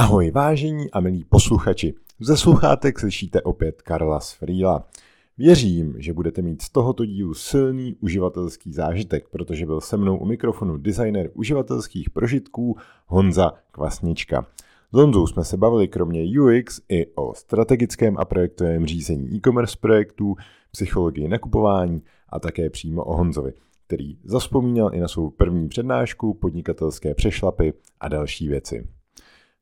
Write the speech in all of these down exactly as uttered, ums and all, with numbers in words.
Ahoj vážení a milí posluchači, ze sluchátek slyšíte opět Karla Sfrýla. Věřím, že budete mít z tohoto dílu silný uživatelský zážitek, protože byl se mnou u mikrofonu designer uživatelských prožitků Honza Kvasnička. S Honzou jsme se bavili kromě U X i o strategickém a projektovém řízení e-commerce projektů, psychologii nakupování a také přímo o Honzovi, který zavzpomínal i na svou první přednášku, podnikatelské přešlapy a další věci.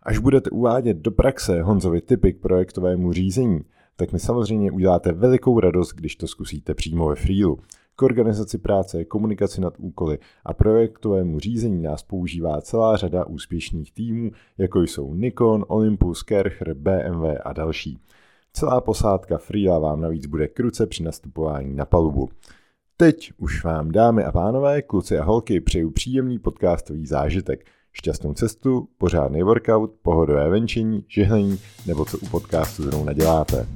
Až budete uvádět do praxe Honzovi tipy k projektovému řízení, tak mi samozřejmě uděláte velikou radost, když to zkusíte přímo ve Freelu. K organizaci práce, komunikaci nad úkoly a projektovému řízení nás používá celá řada úspěšných týmů, jako jsou Nikon, Olympus, Kärcher, B M W a další. Celá posádka Freela vám navíc bude k ruce při nastupování na palubu. Teď už vám, dámy a pánové, kluci a holky, přeju příjemný podcastový zážitek. Šťastnou cestu, pořádný workout, pohodové venčení, žehlení nebo co u podcastu zrovna děláte.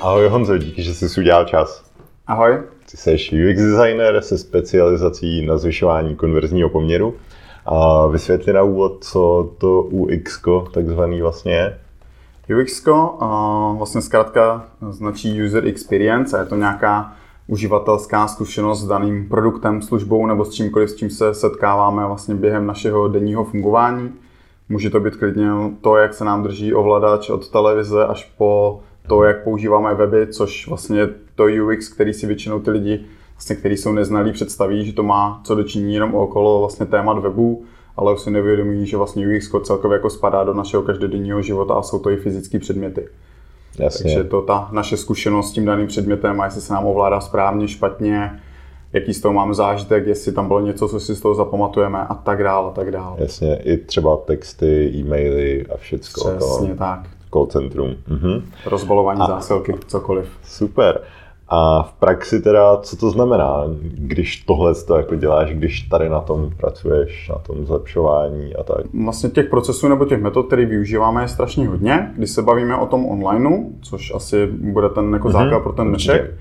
Ahoj Honzo, díky, že jsi udělal čas. Ahoj. Ty jsi U X designer se specializací na zvyšování konverzního poměru. A vysvětli na úvod, co to U X ko takzvaný vlastně je. U X ko vlastně zkrátka značí User Experience a je to nějaká uživatelská zkušenost s daným produktem, službou nebo s čímkoliv, s čím se setkáváme vlastně během našeho denního fungování. Může to být klidně to, jak se nám drží ovladač od televize, až po to, jak používáme weby, což vlastně je to U X, který si většinou ty lidi, vlastně, který jsou neznalí, představí, že to má co dočinění jenom okolo vlastně témat webu, ale už si nevědomují, že vlastně U X ko celkově jako spadá do našeho každodenního života a jsou to i fyzické předměty. Jasně. Takže to ta naše zkušenost s tím daným předmětem a jestli se nám ovládá správně, špatně, jaký z toho máme zážitek, jestli tam bylo něco, co si z toho zapamatujeme a tak dále, a tak dále. Jasně, i třeba texty, e-maily a všecko. Přesně tak. Call centrum. Mhm. Rozbalování a... zásilky, cokoliv. Super. A v praxi teda, co to znamená, když tohle to jako děláš, když tady na tom pracuješ, na tom zlepšování a tak? Vlastně těch procesů nebo těch metod, které využíváme, je strašně hodně. Když se bavíme o tom onlineu, což asi bude ten jako základ mm-hmm. pro ten dnešek,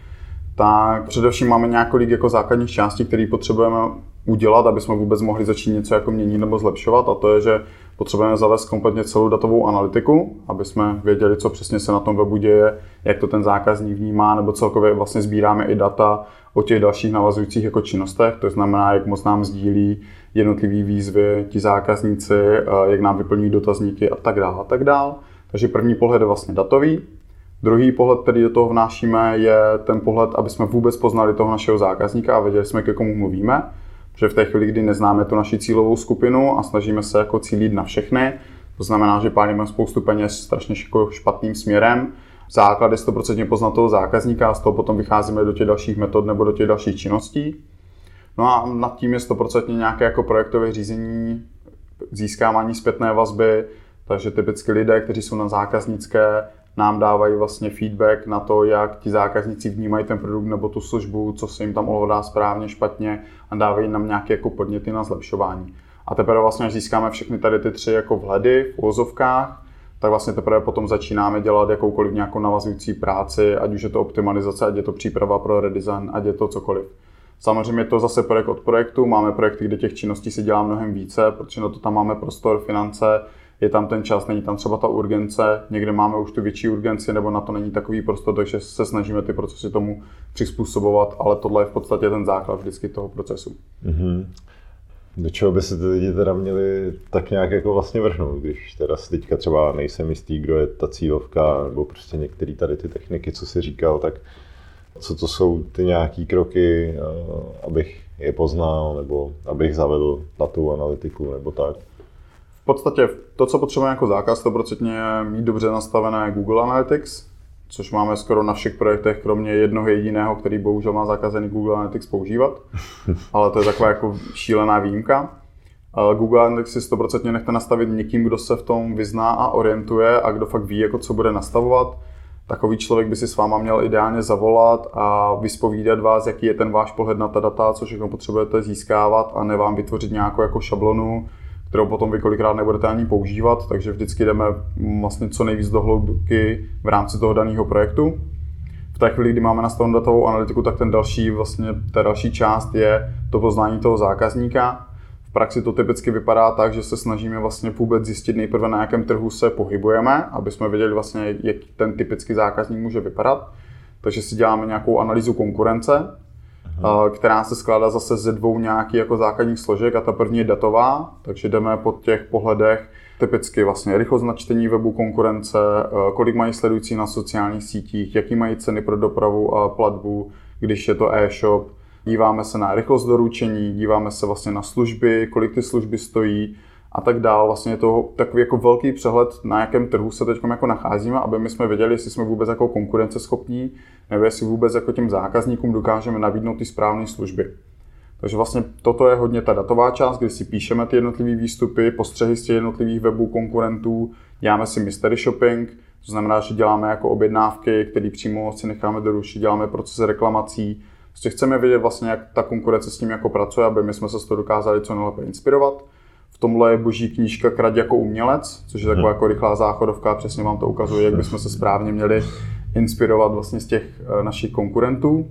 tak především máme několik jako základních částí, které potřebujeme udělat, aby jsme vůbec mohli začít něco jako měnit nebo zlepšovat. A to je, že potřebujeme zavést kompletně celou datovou analytiku, aby jsme věděli, co přesně se na tom webu děje, jak to ten zákazník vnímá, nebo celkově vlastně sbíráme i data o těch dalších navazujících jako činnostech, to znamená, jak moc nám sdílí jednotlivý výzvy ti zákazníci, jak nám vyplňují dotazníky a tak dále a tak dále. Takže první pohled je vlastně datový. Druhý pohled, který do toho vnášíme, je ten pohled, aby jsme vůbec poznali toho našeho zákazníka a věděli jsme, k komu mluvíme. Že v té chvíli, kdy neznáme tu naši cílovou skupinu a snažíme se jako cílit na všechny, to znamená, že pálíme spoustu peněz strašně špatným směrem. Základ je sto procent poznat toho zákazníka a z toho potom vycházíme do těch dalších metod nebo do těch dalších činností. No a nad tím je sto procent nějaké jako projektové řízení, získávání zpětné vazby, takže typicky lidé, kteří jsou na zákaznické, nám dávají vlastně feedback na to, jak ti zákazníci vnímají ten produkt nebo tu službu, co se jim tam ovládá správně, špatně a dávají nám nějaké jako podněty na zlepšování. A teprve vlastně, až získáme všechny tady ty tři jako vhledy v uvozovkách, tak vlastně teprve potom začínáme dělat jakoukoliv nějakou navazující práci, ať už je to optimalizace, ať je to příprava pro redesign, ať je to cokoliv. Samozřejmě to zase projekt od projektu, máme projekty, kde těch činností se dělá mnohem více, protože na to tam máme prostor, finance, je tam ten čas, není tam třeba ta urgence, někde máme už tu větší urgenci, nebo na to není takový prostor, takže se snažíme ty procesy tomu přizpůsobovat, ale tohle je v podstatě ten základ vždycky toho procesu. Mm-hmm. Do čeho by se ty lidi teda měli tak nějak jako vlastně vrhnout, když teda si teďka třeba nejsem jistý, kdo je ta cílovka, nebo prostě některé tady ty techniky, co jsi říkal, tak co to jsou ty nějaký kroky, abych je poznal, nebo abych zavedl na tu analytiku, nebo tak? V podstatě to, co potřebujeme jako zákaz, sto procent je mít dobře nastavené Google Analytics, což máme skoro na všech projektech, kromě jednoho jediného, který bohužel má zakazený Google Analytics používat, ale to je taková jako šílená výjimka. Google Analytics si sto procent nechte nastavit někým, kdo se v tom vyzná a orientuje a kdo fakt ví, jako co bude nastavovat. Takový člověk by si s váma měl ideálně zavolat a vyspovídat vás, jaký je ten váš pohled na ta data, co všechno potřebujete získávat a ne vám vytvořit nějakou jako šablonu, kterou potom vy kolikrát nebudete ani používat, takže vždycky jdeme vlastně co nejvíc do hloubky v rámci toho daného projektu. V té chvíli, kdy máme nastavenou datovou analytiku, tak ten další, vlastně, ta další část je to poznání toho zákazníka. V praxi to typicky vypadá tak, že se snažíme vlastně vůbec zjistit nejprve, na jakém trhu se pohybujeme, aby jsme věděli vlastně, jak ten typický zákazník může vypadat. Takže si děláme nějakou analýzu konkurence, aha, která se skládá zase ze dvou nějakých jako základních složek a ta první je datová, takže jdeme po těch pohledech typicky vlastně rychlost načtení webu konkurence, kolik mají sledující na sociálních sítích, jaký mají ceny pro dopravu a platbu, když je to e-shop. Díváme se na rychlost doručení, díváme se vlastně na služby, kolik ty služby stojí a tak dál. Vlastně je to takový jako velký přehled, na jakém trhu se teď jako nacházíme, aby my jsme věděli, jestli jsme vůbec jako konkurenceschopní, nebo jestli vůbec jako těm zákazníkům dokážeme nabídnout ty správné služby. Takže vlastně toto je hodně ta datová část, kdy si píšeme ty jednotlivé výstupy, postřehy z těch jednotlivých webů konkurentů, děláme si mystery shopping, to znamená, že děláme jako objednávky, které přímo si necháme doručit, děláme proces reklamací. Prostě chceme vědět vlastně, jak ta konkurence s tím jako pracuje, aby my jsme se z toho dokázali co nejlépe inspirovat. V tomhle je boží knížka Kraď jako umělec, což je taková jako rychlá záchodovka, přesně vám to ukazuje, jak bychom se správně měli inspirovat vlastně z těch našich konkurentů.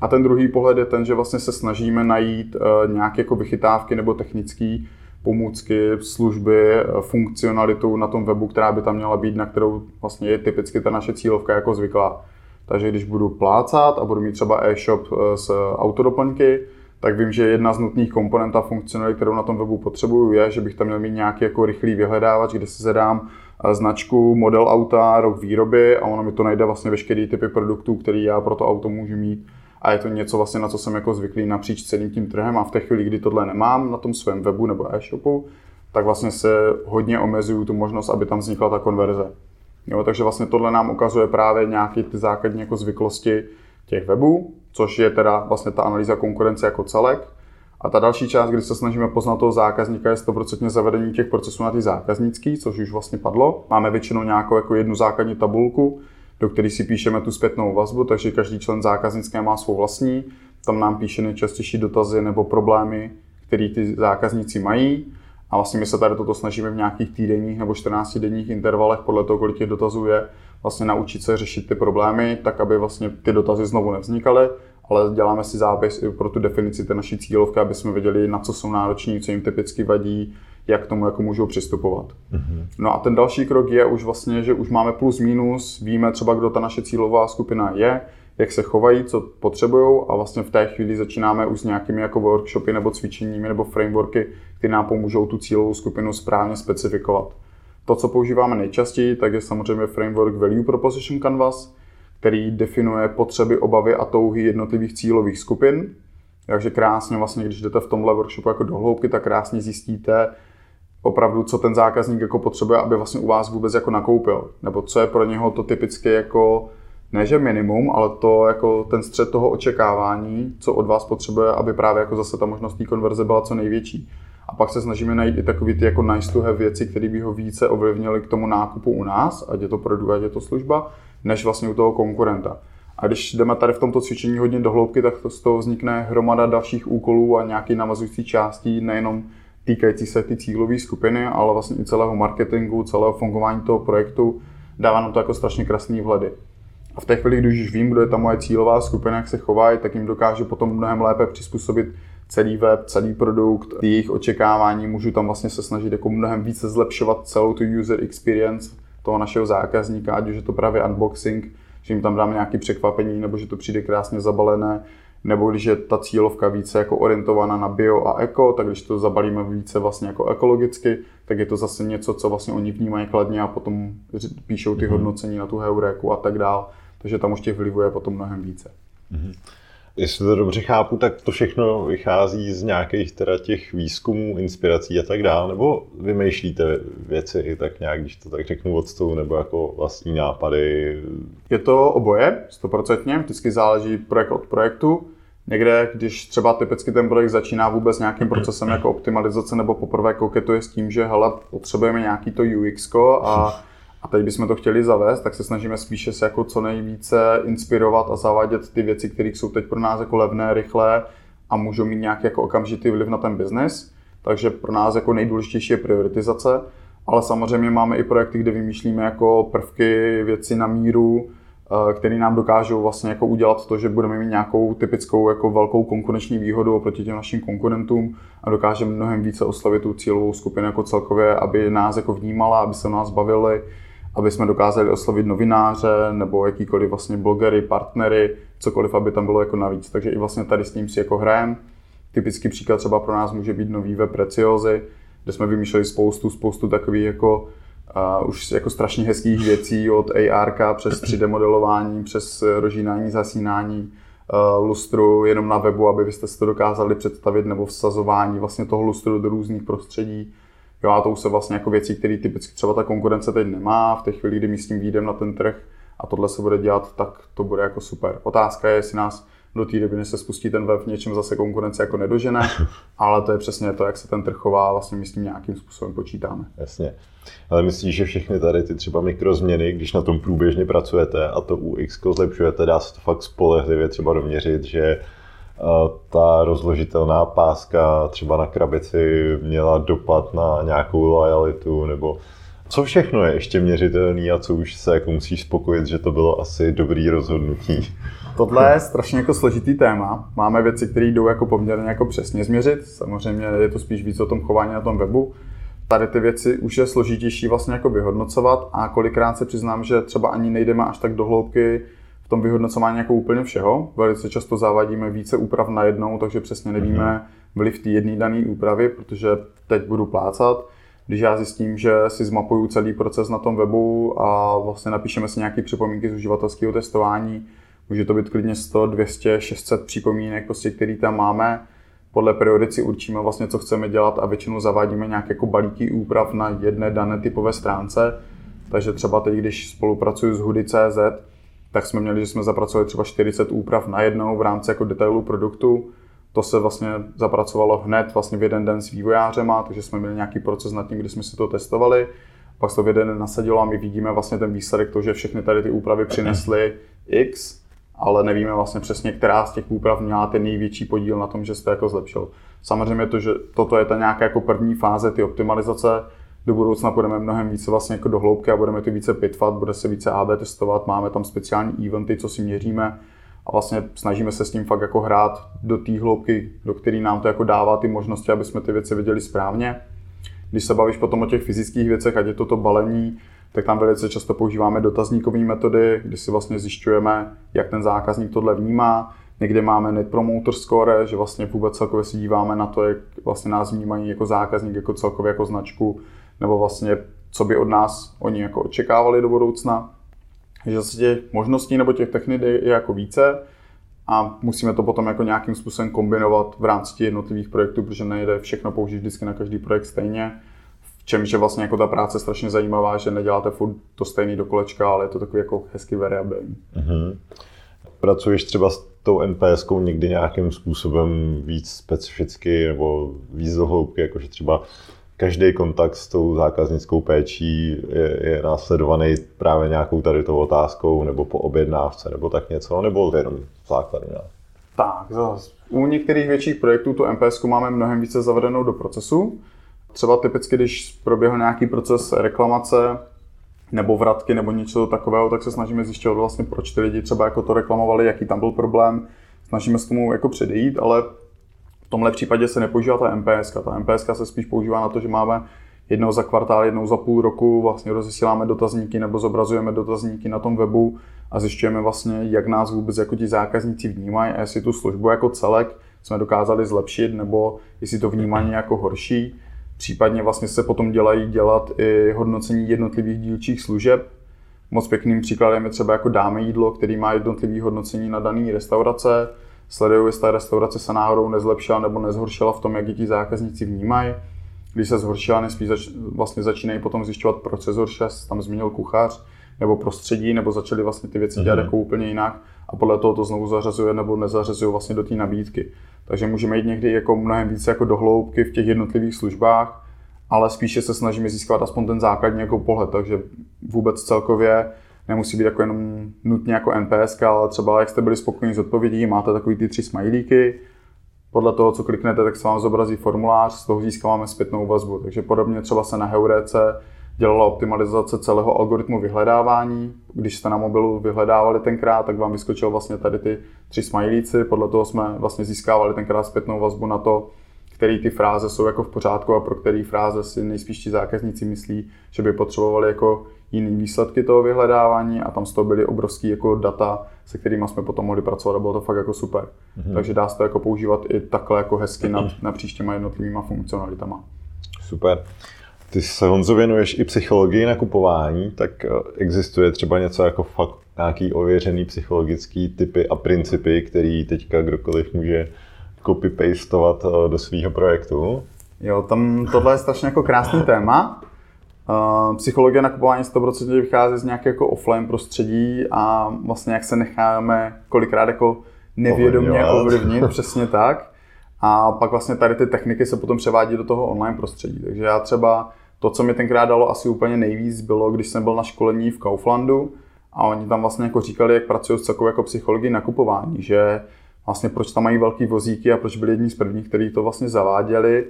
A ten druhý pohled je ten, že vlastně se snažíme najít nějaké jako vychytávky nebo technické pomůcky, služby, funkcionalitu na tom webu, která by tam měla být, na kterou vlastně je typicky ta naše cílovka jako zvyklá. Takže když budu plácat a budu mít třeba e-shop s autodoplňky, tak vím, že jedna z nutných komponent a funkcionalit, kterou na tom webu potřebuju, je, že bych tam měl mít nějaký jako rychlý vyhledávač, kde si zadám značku, model auta, rok výroby a ono mi to najde vlastně veškeré typy produktů, které já pro to auto můžu mít. A je to něco vlastně, na co jsem jako zvyklý napříč celým tím trhem a v té chvíli, kdy tohle nemám na tom svém webu nebo e-shopu, tak vlastně se hodně omezuju tu možnost, aby tam vznikla ta konverze. Jo, takže vlastně tohle nám ukazuje právě nějaké ty základní jako zvyklosti těch webů, což je teda vlastně ta analýza konkurence jako celek. A ta další část, kdy se snažíme poznat toho zákazníka, je sto procent zavedení těch procesů na ty zákaznický, což už vlastně padlo. Máme většinou nějakou jako jednu základní tabulku, do které si píšeme tu zpětnou vazbu, takže každý člen zákaznické má svou vlastní. Tam nám píše nejčastější dotazy nebo problémy, které ty zákazníci mají. A vlastně my se tady toto snažíme v nějakých týdenních nebo čtrnáctidenních intervalech podle toho, kolik těch dotazů je, vlastně naučit se řešit ty problémy, tak aby vlastně ty dotazy znovu nevznikaly, ale děláme si zápis i pro tu definici té naší cílovky, aby jsme věděli, na co jsou nároční, co jim typicky vadí, jak k tomu jako můžou přistupovat. Mm-hmm. No a ten další krok je už vlastně, že už máme plus minus, víme třeba, kdo ta naše cílová skupina je, jak se chovají, co potřebují a vlastně v té chvíli začínáme už s nějakými jako workshopy nebo cvičeními nebo frameworky, které nám pomůžou tu cílovou skupinu správně specifikovat. To, co používáme nejčastěji, tak je samozřejmě framework Value Proposition Canvas, který definuje potřeby, obavy a touhy jednotlivých cílových skupin. Takže krásně vlastně, když jdete v tomhle workshopu jako do hloubky, tak krásně zjistíte opravdu, co ten zákazník jako potřebuje, aby vlastně u vás vůbec jako nakoupil, nebo co je pro něho to typicky jako ne že minimum, ale to jako ten střed toho očekávání, co od vás potřebuje, aby právě jako zase ta možnost té konverze byla co největší. A pak se snažíme najít i takový ty jako nice to have věci, které by ho více ovlivnily k tomu nákupu u nás, ať je to produkt, ať je to služba, než vlastně u toho konkurenta. A když jdeme tady v tomto cvičení hodně do hloubky, tak to z toho vznikne hromada dalších úkolů a nějaký navazující částí, nejenom týkající se ty cílové skupiny, ale vlastně i celého marketingu, celého fungování toho projektu, dává nám to jako strašně krásný vhledy. A v té chvíli, když už vím, kdo je ta moje cílová skupina, jak se chovají, tak jim dokážu potom mnohem lépe přizpůsobit celý web, celý produkt, jejich očekávání, můžu tam vlastně se snažit jako mnohem více zlepšovat celou tu user experience toho našeho zákazníka, ať už je to právě unboxing, že jim tam dáme nějaké překvapení, nebo že to přijde krásně zabalené, nebo když je ta cílovka více jako orientovaná na bio a eko, tak když to zabalíme více vlastně jako ekologicky, tak je to zase něco, co vlastně oni vnímají kladně a potom píšou ty hodnocení na tu heuréku a tak dál. Takže tam už těch vlivů je potom mnohem více. Mm-hmm. Jestli to dobře chápu, tak to všechno vychází z nějakých teda těch výzkumů, inspirací a tak dále, nebo vymýšlíte věci i tak nějak, když to tak řeknu od stolu, nebo jako vlastní nápady? Je to oboje, stoprocentně, vždycky záleží projekt od projektu. Někde, když třeba typicky ten projekt začíná vůbec nějakým procesem jako optimalizace, nebo poprvé koketuje s tím, že hele, potřebujeme nějaký to UXko a A teď bychom to chtěli zavést, tak se snažíme spíše se jako co nejvíce inspirovat a zavádět ty věci, které jsou teď pro nás jako levné, rychlé a můžou mít nějaký jako okamžitý vliv na ten biznis. takže pro nás jako nejdůležitější je prioritizace, ale samozřejmě máme i projekty, kde vymýšlíme jako prvky, věci na míru, které nám dokážou vlastně jako udělat to, že budeme mít nějakou typickou jako velkou konkurenční výhodu oproti těm našim konkurentům a dokážeme mnohem více oslavit tu cílovou skupinu jako celkově, aby nás jako vnímala, aby se o nás bavili, aby jsme dokázali oslavit novináře nebo jakýkoliv vlastně blogery, partnery, cokoliv, aby tam bylo jako navíc. Takže i vlastně tady s tím si jako hrajem. Typický příklad třeba pro nás může být nový web Preciózy, kde jsme vymýšleli spoustu, spoustu takových jako Uh, už jako strašně hezkých věcí od A R ka přes tři D modelování, přes rožínání, zasínání uh, lustru jenom na webu, aby byste si to dokázali představit, nebo vsazování vlastně toho lustru do různých prostředí. Jo, a to už se vlastně jako věci, které typicky třeba ta konkurence teď nemá, v té chvíli, kdy my s tím výjdeme na ten trh a tohle se bude dělat, tak to bude jako super. Otázka je, jestli nás do té doby, než se spustí ten web, v něčem zase konkurence jako nedožene, ale to je přesně to, jak se ten trh chová, vlastně my s tím nějakým způsobem počítáme. Jasně. Ale myslíš, že všechny tady ty třeba mikrozměny, když na tom průběžně pracujete a to U X zlepšujete, dá se to fakt spolehlivě třeba doměřit, že ta rozložitelná páska třeba na krabici měla dopad na nějakou lojalitu, nebo co všechno je ještě měřitelný a co už se jako musíš spokojit, že to bylo asi dobrý rozhodnutí? Tohle je strašně jako složitý téma. Máme věci, které jdou jako poměrně jako přesně změřit. Samozřejmě je to spíš víc o tom chování na tom webu. Tady ty věci už je složitější vlastně jako vyhodnocovat a kolikrát se přiznám, že třeba ani nejdeme až tak do hloubky v tom vyhodnocování jako úplně všeho. Velice často zavádíme více úprav najednou, takže přesně nevíme vliv té jedné dané úpravy, protože teď budu plácat. Když já zjistím, že si zmapuju celý proces na tom webu a vlastně napíšeme si nějaké připomínky z uživatelského testování, může to být klidně sto, dvě stě, šest set připomínek, prostě, které tam máme. Podle priorit si určíme vlastně, co chceme dělat a většinou zavádíme nějaké jako balíky úprav na jedné dané typové stránce. Takže třeba teď, když spolupracuju s hudy tečka cé zet, tak jsme měli, že jsme zapracovali třeba čtyřicet úprav najednou v rámci jako detailu produktu. To se vlastně zapracovalo hned vlastně v jeden den s vývojářema, takže jsme měli nějaký proces nad tím, kdy jsme si to testovali. Pak se to v jeden den nasadilo a my vidíme vlastně ten výsledek toho, že všechny tady ty úpravy přinesly X, ale nevíme vlastně přesně, která z těch úprav měla ten největší podíl na tom, že se to jako zlepšil. Samozřejmě to, že toto je ta nějaká jako první fáze, ty optimalizace. Do budoucna budeme mnohem více vlastně jako do hloubky a budeme to více pitvat, bude se více A B testovat, máme tam speciální eventy, co si měříme. A vlastně snažíme se s tím fakt jako hrát do té hloubky, do které nám to jako dává ty možnosti, aby jsme ty věci viděli správně. Když se bavíš potom o těch fyzických věcech, ať je to to balení, tak tam velice často používáme dotazníkové metody, kdy si vlastně zjišťujeme, jak ten zákazník tohle vnímá. Někde máme Net Promoter Score, že vlastně vůbec celkově si díváme na to, jak vlastně nás vnímají jako zákazník, jako celkově jako značku, nebo vlastně co by od nás oni jako očekávali do budoucna. Že se těch možností nebo těch technik je jako více a musíme to potom jako nějakým způsobem kombinovat v rámci jednotlivých projektů, protože nejde všechno použít vždycky na každý projekt stejně, v čemž je vlastně jako ta práce strašně zajímavá, že neděláte furt to stejný do kolečka, ale je to takový jako hezky variabilní. Mhm. Pracuješ třeba s tou N P S kou někdy nějakým způsobem víc specificky nebo víc do hloubky, jakože třeba každý kontakt s tou zákaznickou péčí je, je následovaný právě nějakou tady tou otázkou, nebo po objednávce, nebo tak něco, nebo jenom základina. Tak, zase. U některých větších projektů tu N P S ku máme mnohem více zavedenou do procesu. Třeba typicky, když proběhl nějaký proces reklamace, nebo vratky, nebo něco takového, tak se snažíme zjišťovat vlastně, proč ty lidi třeba jako to reklamovali, jaký tam byl problém. Snažíme se tomu jako předejít, ale v tomhle případě se nepoužívá ta N P S ka. Ta N P S ka se spíš používá na to, že máme jednou za kvartál, jednou za půl roku, vlastně rozesíláme dotazníky nebo zobrazujeme dotazníky na tom webu a zjišťujeme vlastně, jak nás vůbec jako ti zákazníci vnímají a jestli tu službu jako celek jsme dokázali zlepšit nebo jestli to vnímání jako horší. Případně vlastně se potom dělají dělat i hodnocení jednotlivých dílčích služeb. Moc pěkným příkladem je třeba jako dáme jídlo, který má jednotlivý hodnocení na dané restaurace. Sleduju, jestli ta restaurace se náhodou nezlepšila nebo nezhoršila v tom, jak ji ti zákazníci vnímají. Když se zhoršila, nejspíš zač- vlastně začínají potom zjišťovat, proč se zhoršila, tam změnil kuchař nebo prostředí, nebo začali vlastně ty věci dělat mm-hmm. jako úplně jinak a podle toho to znovu zařazuje nebo nezařazuje vlastně do té nabídky. Takže můžeme jít někdy jako mnohem více jako do hloubky v těch jednotlivých službách, ale spíše se snažíme získat aspoň ten základní jako pohled, takže vůbec celkově nemusí být jako jenom nutně jako N P S ka, ale třeba jak jste byli spokojení s odpovědí, máte takový ty tři smajlíky, podle toho, co kliknete, tak se vám zobrazí formulář, z toho získáváme zpětnou vazbu. Takže podobně třeba se na Heurece dělala optimalizace celého algoritmu vyhledávání. Když jste na mobilu vyhledávali tenkrát, tak vám vyskočil vlastně tady ty tři smajlíci. Podle toho jsme vlastně získávali tenkrát zpětnou vazbu na to, které ty fráze jsou jako v pořádku a pro které fráze si nejspíš ti zákazníci myslí, že by potřebovali jako jiný výsledky toho vyhledávání, a tam z toho byly obrovský jako data, se kterými jsme potom mohli pracovat, a bylo to fakt jako super. Mhm. Takže dá se to jako používat i takhle jako hezky na, na příštíma jednotlivýma funkcionalitama. Super. Ty se, Honzo, věnuješ i psychologii nakupování, tak existuje třeba něco jako fakt nějaký ověřený psychologický typy a principy, který teďka kdokoliv může copy-pastovat do svého projektu? Jo, tam tohle je strašně jako krásný téma. Psychologie nakupování sto procent vychází z nějakého jako offline prostředí a vlastně jak se necháme kolikrát jako nevědomě ovlivnit, přesně tak. A pak vlastně tady ty techniky se potom převádí do toho online prostředí. Takže já třeba to, co mi tenkrát dalo asi úplně nejvíc, bylo, když jsem byl na školení v Kauflandu a oni tam vlastně jako říkali, jak pracují s takovou jako psychologií nakupování, že vlastně proč tam mají velký vozíky a proč byli jedni z prvních, kteří to vlastně zaváděli,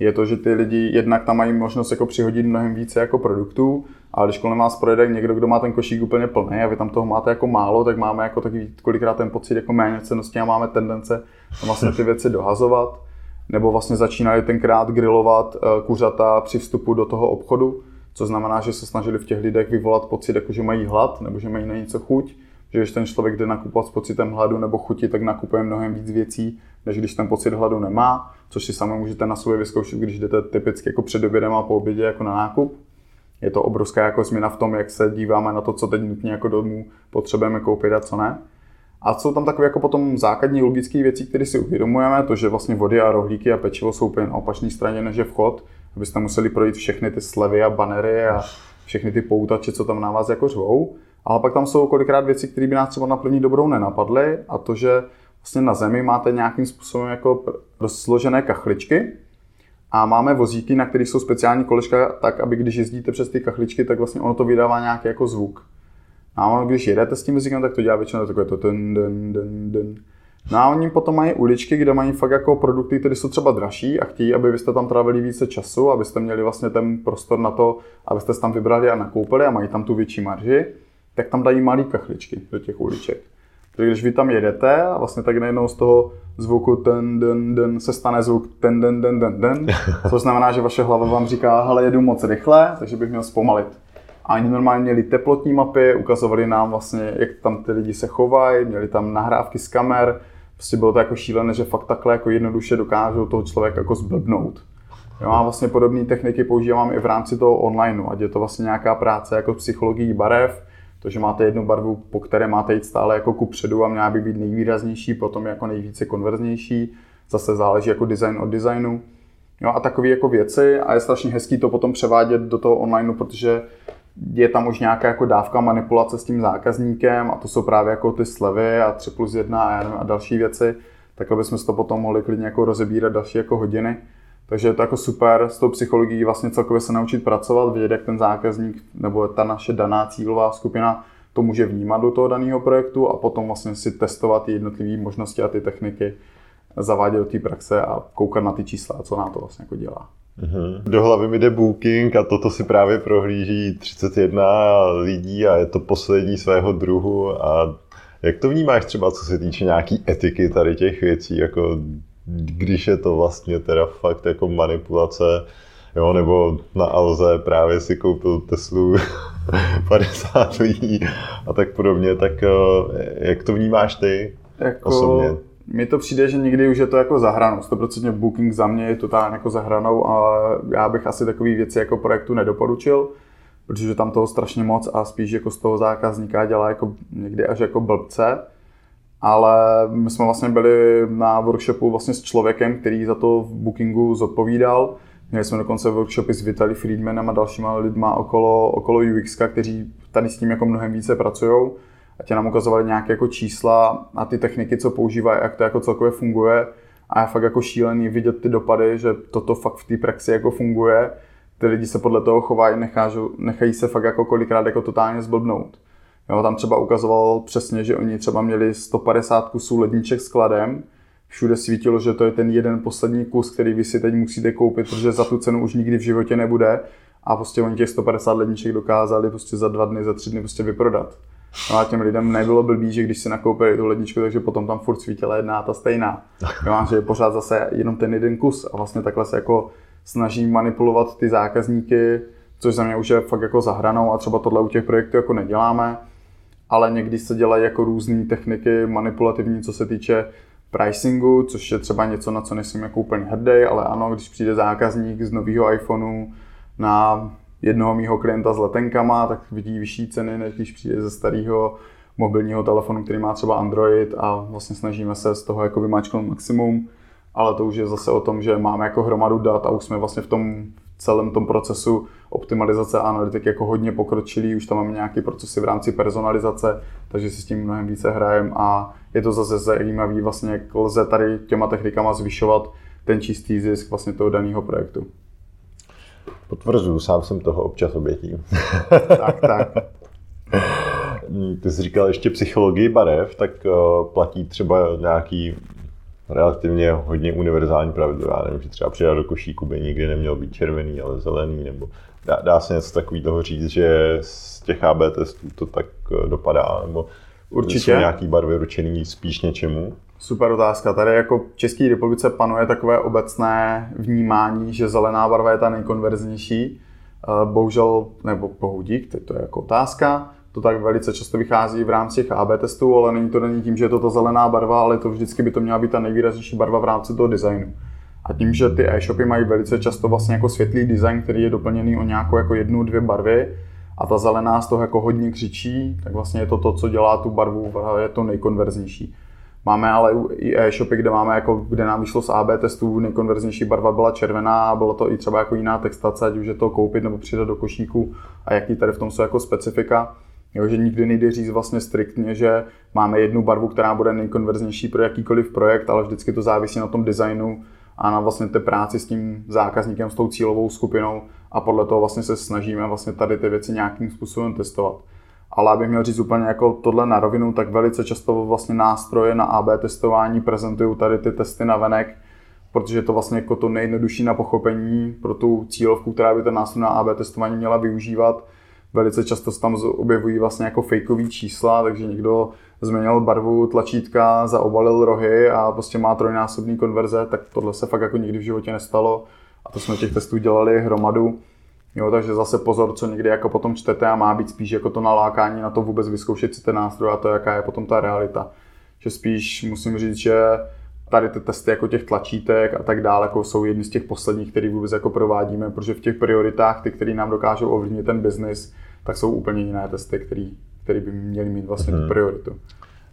je to, že ty lidi jednak tam mají možnost jako přihodit mnohem více jako produktů, ale když kolem vás projede někdo, kdo má ten košík úplně plný a vy tam toho máte jako málo, tak máme jako taky kolikrát ten pocit jako méněcennosti a máme tendence vlastně ty věci dohazovat. Nebo vlastně začínali tenkrát grilovat kuřata při vstupu do toho obchodu, co znamená, že se snažili v těch lidech vyvolat pocit, jako že mají hlad nebo že mají na něco chuť. Že když ten člověk jde nakupovat s pocitem hladu nebo chuti, tak nakupuje mnohem víc věcí, než když ten pocit hladu nemá, což si sami můžete na sobě vyzkoušet, když jdete typicky jako před obědem a po obědě jako na nákup. Je to obrovská jako změna v tom, jak se díváme na to, co teď nutně jako domů potřebujeme koupit a co ne. A jsou tam takové jako potom základní logické věci, které si uvědomujeme, to, že vlastně vody a rohlíky a pečivo jsou úplně na opačné straně, než je vchod, abyste museli projít všechny ty slevy a banery a všechny ty poutače, co tam na vás jako řvou. Ale pak tam jsou kolikrát věci, které by nás třeba na první dobrou nenapadly, a to, že vlastně na zemi máte nějakým způsobem jako rozložené kachličky a máme vozíky, na kterých jsou speciální kolečka, tak aby když jezdíte přes ty kachličky, tak vlastně ono to vydává nějaký jako zvuk. A když jedete s tím vozíkem, tak to dělá většinou takové to dun, dun, dun, dun. No a oni potom mají uličky, kde mají fakt jako produkty, které jsou třeba dražší a chtějí, aby vy jste tam trávili více času, abyste měli vlastně ten prostor na to, abyste se tam vybrali a nakoupili, a mají tam tu větší marži, tak tam dají malé kachličky do těch uliček. Takže když vy tam jedete a vlastně tak najednou z toho zvuku ten, den, den se stane zvuk ten, den, den, den, den, což znamená, že vaše hlava vám říká, hele, jedu moc rychle, takže bych měl zpomalit. A oni normálně měli teplotní mapy, ukazovali nám vlastně, jak tam ty lidi se chovají, měli tam nahrávky z kamer, prostě bylo to jako šílené, že fakt takhle jako jednoduše dokážou toho člověka jako zblbnout. Jo, a vlastně podobné techniky používám i v rámci toho online, ať je to vlastně nějaká práce jako psychologií barev, to, že máte jednu barvu, po které máte jít stále jako kupředu a měla by být nejvýraznější, potom jako nejvíce konverznější, zase záleží jako design od designu. Jo, a takové jako věci, a je strašně hezký to potom převádět do toho online, protože je tam už nějaká jako dávka manipulace s tím zákazníkem, a to jsou právě jako ty slevy a tři plus jedna a, nevím, a další věci, takhle bychom si to potom mohli klidně jako rozebírat další jako hodiny. Takže je to jako super s tou psychologií vlastně celkově se naučit pracovat, vidět, jak ten zákazník nebo ta naše daná cílová skupina to může vnímat do toho daného projektu, a potom vlastně si testovat ty jednotlivé možnosti a ty techniky, zavádět do té praxe a koukat na ty čísla a co nám to vlastně jako dělá. Uhum. Do hlavy mi jde Booking a toto si právě prohlíží třicet jedna lidí a je to poslední svého druhu. A jak to vnímáš třeba, co se týče nějaký etiky tady těch věcí, jako když je to vlastně teda fakt jako manipulace, jo, nebo na Alze právě si koupil Teslu padesát lidí a tak podobně, tak jak to vnímáš ty jako osobně? Mně to přijde, že někdy už je to jako za hranou, sto procent Booking za mě je totálně jako za hranou a já bych asi takové věci jako projektu nedoporučil, protože tam toho strašně moc a spíš jako z toho zákazníka dělá jako někdy až jako blbce. Ale my jsme vlastně byli na workshopu vlastně s člověkem, který za to v Bookingu zodpovídal. Měli jsme dokonce workshopy s Vitaly Friedmanem a dalšíma lidma okolo, okolo U X ka, kteří tady s tím jako mnohem více pracují. A tě nám ukazovali nějaké jako čísla a ty techniky, co používají, jak to jako celkově funguje. A je fakt jako šílený vidět ty dopady, že toto fakt v té praxi jako funguje. Ty lidi se podle toho chovají, nechají se fakt jako kolikrát jako totálně zblbnout. Jo, tam třeba ukazoval přesně, že oni třeba měli sto padesát kusů ledniček skladem, všude svítilo, že to je ten jeden poslední kus, který vy si teď musíte koupit, protože za tu cenu už nikdy v životě nebude. A prostě oni těch sto padesát ledniček dokázali prostě za dva dny, za tři dny prostě vyprodat. No a těm lidem nebylo blbý, že když si nakoupili tu ledničku, takže potom tam furt svítila jedna a ta stejná. Jo, že je pořád zase jenom ten jeden kus a vlastně takhle se jako snaží manipulovat ty zákazníky, což za mě už je fakt jako za hranou a třeba tohle u těch projektů jako neděláme, ale někdy se dělají jako různé techniky manipulativní, co se týče pricingu, což je třeba něco, na co nejsem jako úplně hrdý, ale ano, když přijde zákazník z nového iPhoneu na jednoho mýho klienta s letenkama, tak vidí vyšší ceny, než když přijde ze starého mobilního telefonu, který má třeba Android, a vlastně snažíme se z toho jako vymáčknout maximum, ale to už je zase o tom, že máme jako hromadu dat a už jsme vlastně v tom celém tom procesu optimalizace a analytik jako hodně pokročilí, už tam máme nějaké procesy v rámci personalizace, takže si s tím mnohem více hrajeme a je to zase zajímavý, vlastně jak lze tady těma technikama zvyšovat ten čistý zisk vlastně toho daného projektu. Potvrzuju, sám jsem toho občas obětím. Tak, tak. Ty jsi říkal ještě psychologii barev, tak platí třeba nějaký relativně hodně univerzální pravidlo. Já nevím, že třeba přidat do košíku by nikdy neměl být červený, ale zelený, nebo dá, dá se něco takového říct, že z těch A B testů to tak dopadá, nebo určitě jsou nějaký barvy určený spíš něčemu? Super otázka. Tady jako v České republice panuje takové obecné vnímání, že zelená barva je ta nejkonverznější. Bohužel, nebo bohudík, to je jako otázka, to tak velice často vychází v rámci těch A B testů, ale není to daný tím, že je to ta zelená barva, ale to vždycky by to měla být ta nejvýraznější barva v rámci toho designu. A tím, že ty e-shopy mají velice často vlastně jako světlý design, který je doplněný o nějakou jako jednu, dvě barvy, a ta zelená z toho jako hodně křičí, tak vlastně je to to, co dělá tu barvu, je to nejkonverznější. Máme ale i e-shopy, kde máme jako, kde nám vyšlo z A B testů, nejkonverznější barva byla červená, bylo to i třeba jako jiná textace, ať už je to koupit nebo přidat do košíku a jaký tady v tom jsou jako specifika. Jo, že nikdy nejde říct vlastně striktně, že máme jednu barvu, která bude nejkonverznější pro jakýkoliv projekt, ale vždycky to závisí na tom designu a na vlastně té práci s tím zákazníkem, s tou cílovou skupinou, a podle toho vlastně se snažíme vlastně tady ty věci nějakým způsobem testovat. Ale abych měl říct úplně jako tohle na rovinu, tak velice často vlastně nástroje na A B testování prezentují tady ty testy na venek, protože je to vlastně jako to nejjednodušší na pochopení pro tu cílovku, která by ten nástroj na A B testování měla využívat. Velice často se tam objevují vlastně jako fejkový čísla, takže někdo změnil barvu tlačítka, zaobalil rohy a prostě má trojnásobný konverze, tak tohle se fakt jako nikdy v životě nestalo. A to jsme těch testů dělali hromadu. Jo, takže zase pozor, co někdy jako potom čtete, a má být spíš jako to nalákání na to vůbec vyzkoušet si ten nástroj a to, jaká je potom ta realita. Že spíš musím říct, že tady ty testy jako těch tlačítek a tak dále jako jsou jedny z těch posledních, které vůbec jako provádíme, protože v těch prioritách, ty, které nám dokážou ovlivnit ten biznis, tak jsou úplně jiné testy, které by měly mít vlastně hmm. tu prioritu.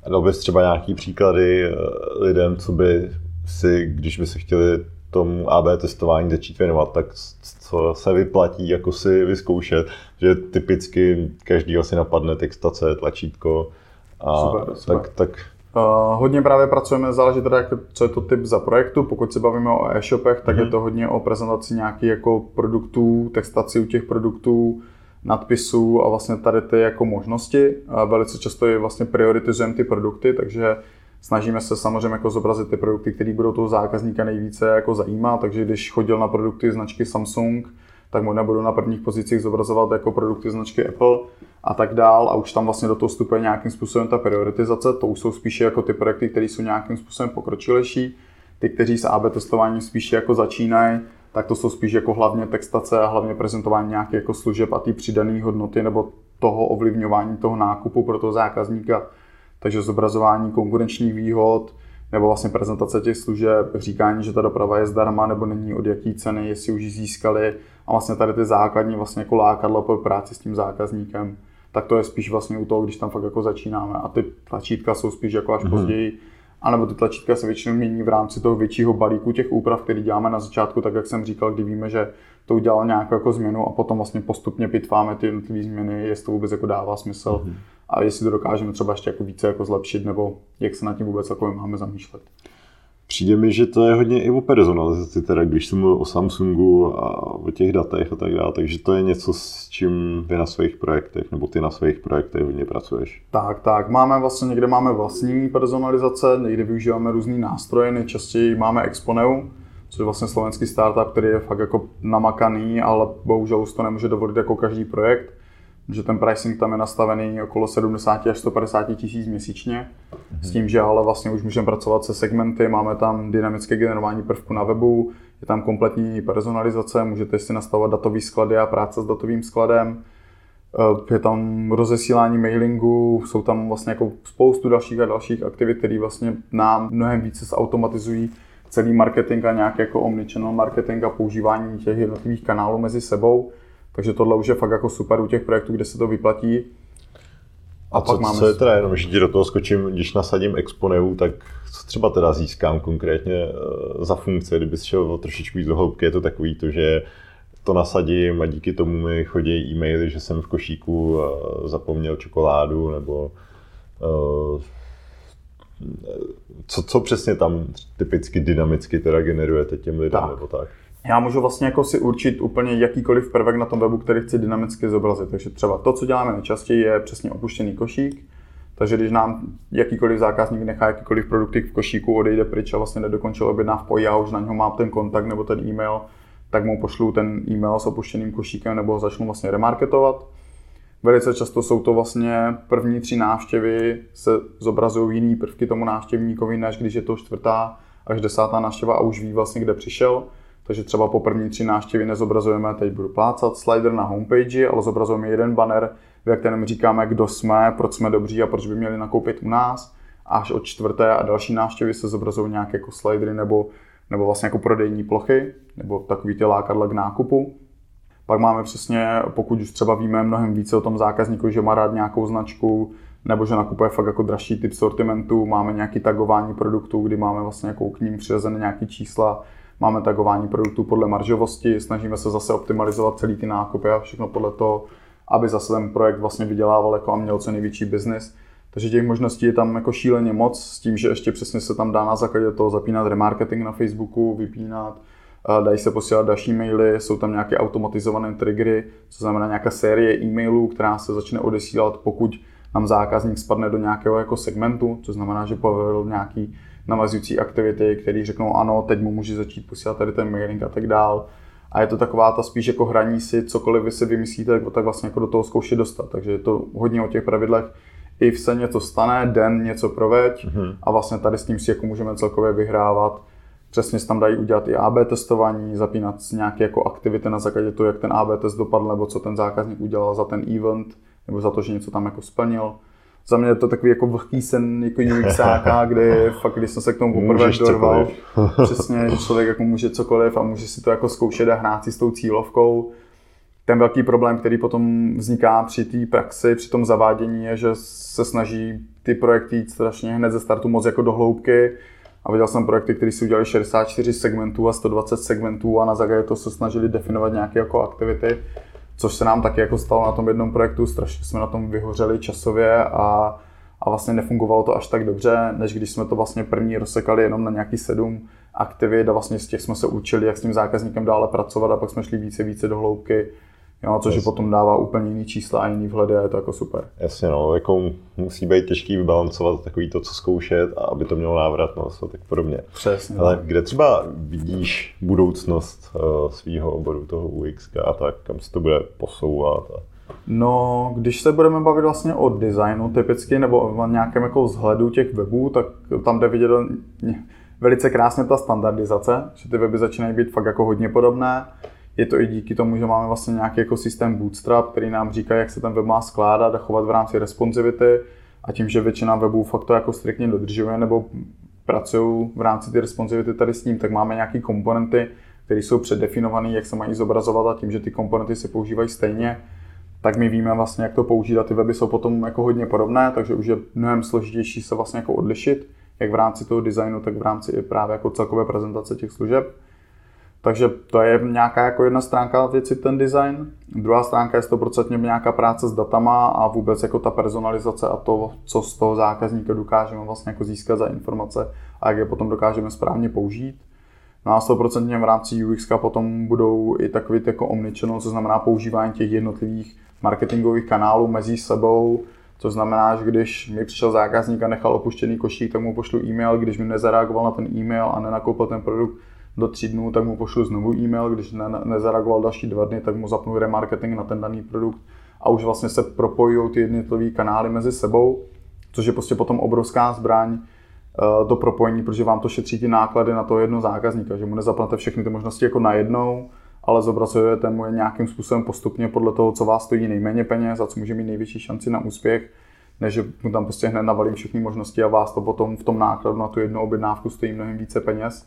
A dal bys třeba nějaký příklady lidem, co by si, když by se chtěli tomu A B testování začít věnovat, tak co se vyplatí jako si vyzkoušet, že typicky každý asi napadne textace, tlačítko a super, super. tak... tak... Uh, hodně právě pracujeme, záleží teda, co je to typ za projektu, pokud se bavíme o e-shopech, tak mm-hmm. je to hodně o prezentaci nějakých jako produktů, textaci u těch produktů, nadpisů a vlastně tady ty jako možnosti. Uh, velice často je vlastně prioritizujeme ty produkty, takže snažíme se samozřejmě jako zobrazit ty produkty, které budou toho zákazníka nejvíce jako zajímat, takže když chodil na produkty značky Samsung, tak možná budou na prvních pozicích zobrazovat jako produkty značky Apple a tak dál, a už tam vlastně do toho vstupuje nějakým způsobem ta prioritizace, to už jsou spíše jako ty projekty, které jsou nějakým způsobem pokročilejší, ty, kteří s A B testováním spíše jako začínají, tak to jsou spíš jako hlavně textace a hlavně prezentování nějakých jako služeb a ty přidané hodnoty nebo toho ovlivňování toho nákupu pro toho zákazníka. Takže zobrazování konkurenčních výhod, nebo vlastně prezentace těch služeb, říkání, že ta doprava je zdarma, nebo není, od jaký ceny, jestli už ji získali, a vlastně tady ty základní vlastně jako lákadla pro práci s tím zákazníkem. Tak to je spíš vlastně u toho, když tam fakt jako začínáme, a ty tlačítka jsou spíš jako až mm-hmm. později, anebo ty tlačítka se většinou mění v rámci toho většího balíku těch úprav, který děláme na začátku, tak jak jsem říkal, kdy víme, že to udělalo nějakou jako změnu, a potom vlastně postupně pitváme ty jednotlivé změny, jestli to vůbec jako dává smysl. Mm-hmm. A jestli to dokážeme třeba ještě jako více jako zlepšit, nebo jak se nad tím vůbec jako máme zamýšlet. Přijde mi, že to je hodně i o personalizaci, teda když jsem mluvil o Samsungu a o těch datech a tak dále, takže to je něco, s čím vy na svých projektech, nebo ty na svých projektech hodně pracuješ. Tak, tak, máme vlastně, někde máme vlastní personalizace, někde využíváme různý nástroje, nejčastěji máme Exponeu, což je vlastně slovenský startup, který je fakt jako namakaný, ale bohužel už to nemůže dovolit jako každý projekt, že ten pricing tam je nastavený okolo sedmdesát až sto padesát tisíc měsíčně. S tím, že ale vlastně už můžeme pracovat se segmenty, máme tam dynamické generování prvku na webu, je tam kompletní personalizace, můžete si nastavovat datový sklady a práce s datovým skladem, je tam rozesílání mailingu, jsou tam vlastně jako spoustu dalších a dalších aktivit, které vlastně nám mnohem více zautomatizují celý marketing a nějak jako omnichannel marketing a používání těch jednotlivých kanálů mezi sebou. Takže tohle už je fakt jako super u těch projektů, kde se to vyplatí. A, a co, pak máme... co je teda, jenom když do toho skočím, když nasadím Exponeu, tak co třeba teda získám konkrétně za funkce, kdyby šel o trošičku víc do hloubky, je to takový to, že to nasadím a díky tomu mi chodí e-maily, že jsem v košíku zapomněl čokoládu, nebo co, co přesně tam typicky dynamicky teda generujete těm lidem, tak. nebo tak? Já můžu vlastně jako si určit úplně jakýkoliv prvek na tom webu, který chci dynamicky zobrazit. Takže třeba to, co děláme nejčastěji, je přesně opuštěný košík. Takže když nám jakýkoliv zákazník nechá jakýkoliv produkty v košíku, odejde pryč a vlastně nedokončil objednávku, já už na něho mám ten kontakt nebo ten e-mail, tak mu pošlu ten e-mail s opuštěným košíkem nebo ho začnu vlastně remarketovat. Velice často jsou to vlastně první tři návštěvy, se zobrazují jiný prvky tomu návštěvníkovi, než když je to čtvrtá až desátá návštěva a už ví vlastně, kde přišel. Takže třeba po první tři návštěvy nezobrazujeme, teď budu plácat slider na homepage, ale zobrazujeme jeden banner, ve kterém říkáme, kdo jsme, proč jsme dobří a proč by měli nakoupit u nás. Až od čtvrté a další návštěvy se zobrazují nějaké jako slidery nebo, nebo vlastně jako prodejní plochy, nebo takový ty lákadla k nákupu. Pak máme přesně, pokud už třeba víme mnohem více o tom zákazníku, že má rád nějakou značku, nebo že nakupuje fakt jako dražší typ sortimentu, máme nějaké tagování produktů, kdy máme vlastně jako k ním přiřazené nějaké čísla. Máme tagování produktů podle maržovosti, snažíme se zase optimalizovat celý ty nákupy a všechno podle toho, aby zase ten projekt vlastně vydělával jako a měl co největší biznis. Takže těch možností je tam jako šíleně moc, s tím, že ještě přesně se tam dá na základě toho zapínat remarketing na Facebooku, vypínat, dají se posílat další maily, jsou tam nějaké automatizované triggery, co znamená nějaká série e-mailů, která se začne odesílat, pokud nám zákazník spadne do nějakého jako segmentu, co znamená, že povedl nějaký navazující aktivity, který řeknou ano, teď mu může začít posílat tady ten mailing a tak dál. A je to taková ta spíš jako hraní si, cokoliv vy si vymyslíte, tak vlastně jako do toho zkoušet dostat. Takže je to hodně o těch pravidlech. I se něco stane, den něco proveď mm-hmm. a vlastně tady s tím si jako můžeme celkově vyhrávat. Přesně se tam dají udělat i A B testování, zapínat nějaké jako aktivity na základě toho, jak ten A B test dopadl, nebo co ten zákazník udělal za ten event, nebo za to, že něco tam jako splnil. Za mě je to takový jako vlhký sen jako UXáka, kde fakt, když jsem se k tomu poprvé dorval, přesně, že člověk jako může cokoliv a může si to jako zkoušet a hrát si s tou cílovkou. Ten velký problém, který potom vzniká při té praxi, při tom zavádění, je, že se snaží ty projekty jít strašně hned ze startu moc jako do hloubky. A viděl jsem projekty, které si udělali šedesát čtyři segmentů a sto dvacet segmentů a na základě toho se snažili definovat nějaké jako aktivity. Což se nám taky jako stalo na tom jednom projektu, strašně jsme na tom vyhořeli časově a, a vlastně nefungovalo to až tak dobře, než když jsme to vlastně první rozsekali jenom na nějaký sedm aktivit a vlastně z těch jsme se učili, jak s tím zákazníkem dále pracovat a pak jsme šli více více do hloubky, jo, což potom dává úplně jiný čísla a jiný vhledy a je to jako super. Jasně no, jako musí být těžký vybalancovat takový to, co zkoušet a aby to mělo návratnost a tak podobně. Přesně. Ale kde třeba vidíš budoucnost uh, svýho oboru toho U X a tak, kam se to bude posouvat? A... No, když se budeme bavit vlastně o designu typicky nebo o nějakém jako vzhledu těch webů, tak tam jde vidět velice krásně ta standardizace, že ty weby začínají být fakt jako hodně podobné. Je to i díky tomu, že máme vlastně nějaký jako systém Bootstrap, který nám říká, jak se ten web má skládat a chovat v rámci responsivity a tím, že většina webů fakt to jako striktně dodržuje nebo pracují v rámci ty responsivity tady s ním, tak máme nějaké komponenty, které jsou předdefinované, jak se mají zobrazovat a tím, že ty komponenty se používají stejně, tak my víme vlastně, jak to použít a ty weby jsou potom jako hodně podobné, takže už je mnohem složitější se vlastně jako odlišit, jak v rámci toho designu, tak v rámci i právě jako celkové prezentace těch služeb. Takže to je nějaká jako jedna stránka věci ten design. Druhá stránka je sto procent nějaká práce s datama a vůbec jako ta personalizace a to, co z toho zákazníka dokážeme vlastně jako získat za informace a jak je potom dokážeme správně použít. No a sto procent v rámci U X potom budou i takový jako omnichannel, co znamená používání těch jednotlivých marketingových kanálů mezi sebou. To znamená, že když mi přišel zákazník a nechal opuštěný košík, tak mu pošlu e-mail, když mi nezareagoval na ten e-mail a nenakoupil ten produkt do tří dnů, tak mu pošlu znovu e-mail, když ne- nezareagoval další dva dny, tak mu zapnu remarketing na ten daný produkt a už vlastně se propojují ty jednotlivé kanály mezi sebou, což je prostě potom obrovská zbraň do propojení, protože vám to šetří ty náklady na toho jednoho zákazníka, že mu nezapnete všechny ty možnosti jako najednou, ale zobrazujete mu je nějakým způsobem postupně podle toho, co vás stojí nejméně peněz a co může mít největší šanci na úspěch, než mu tam prostě hned navalím všechny možnosti a vás to potom v tom nákladu na tu jednu objednávku stojí mnohem více peněz.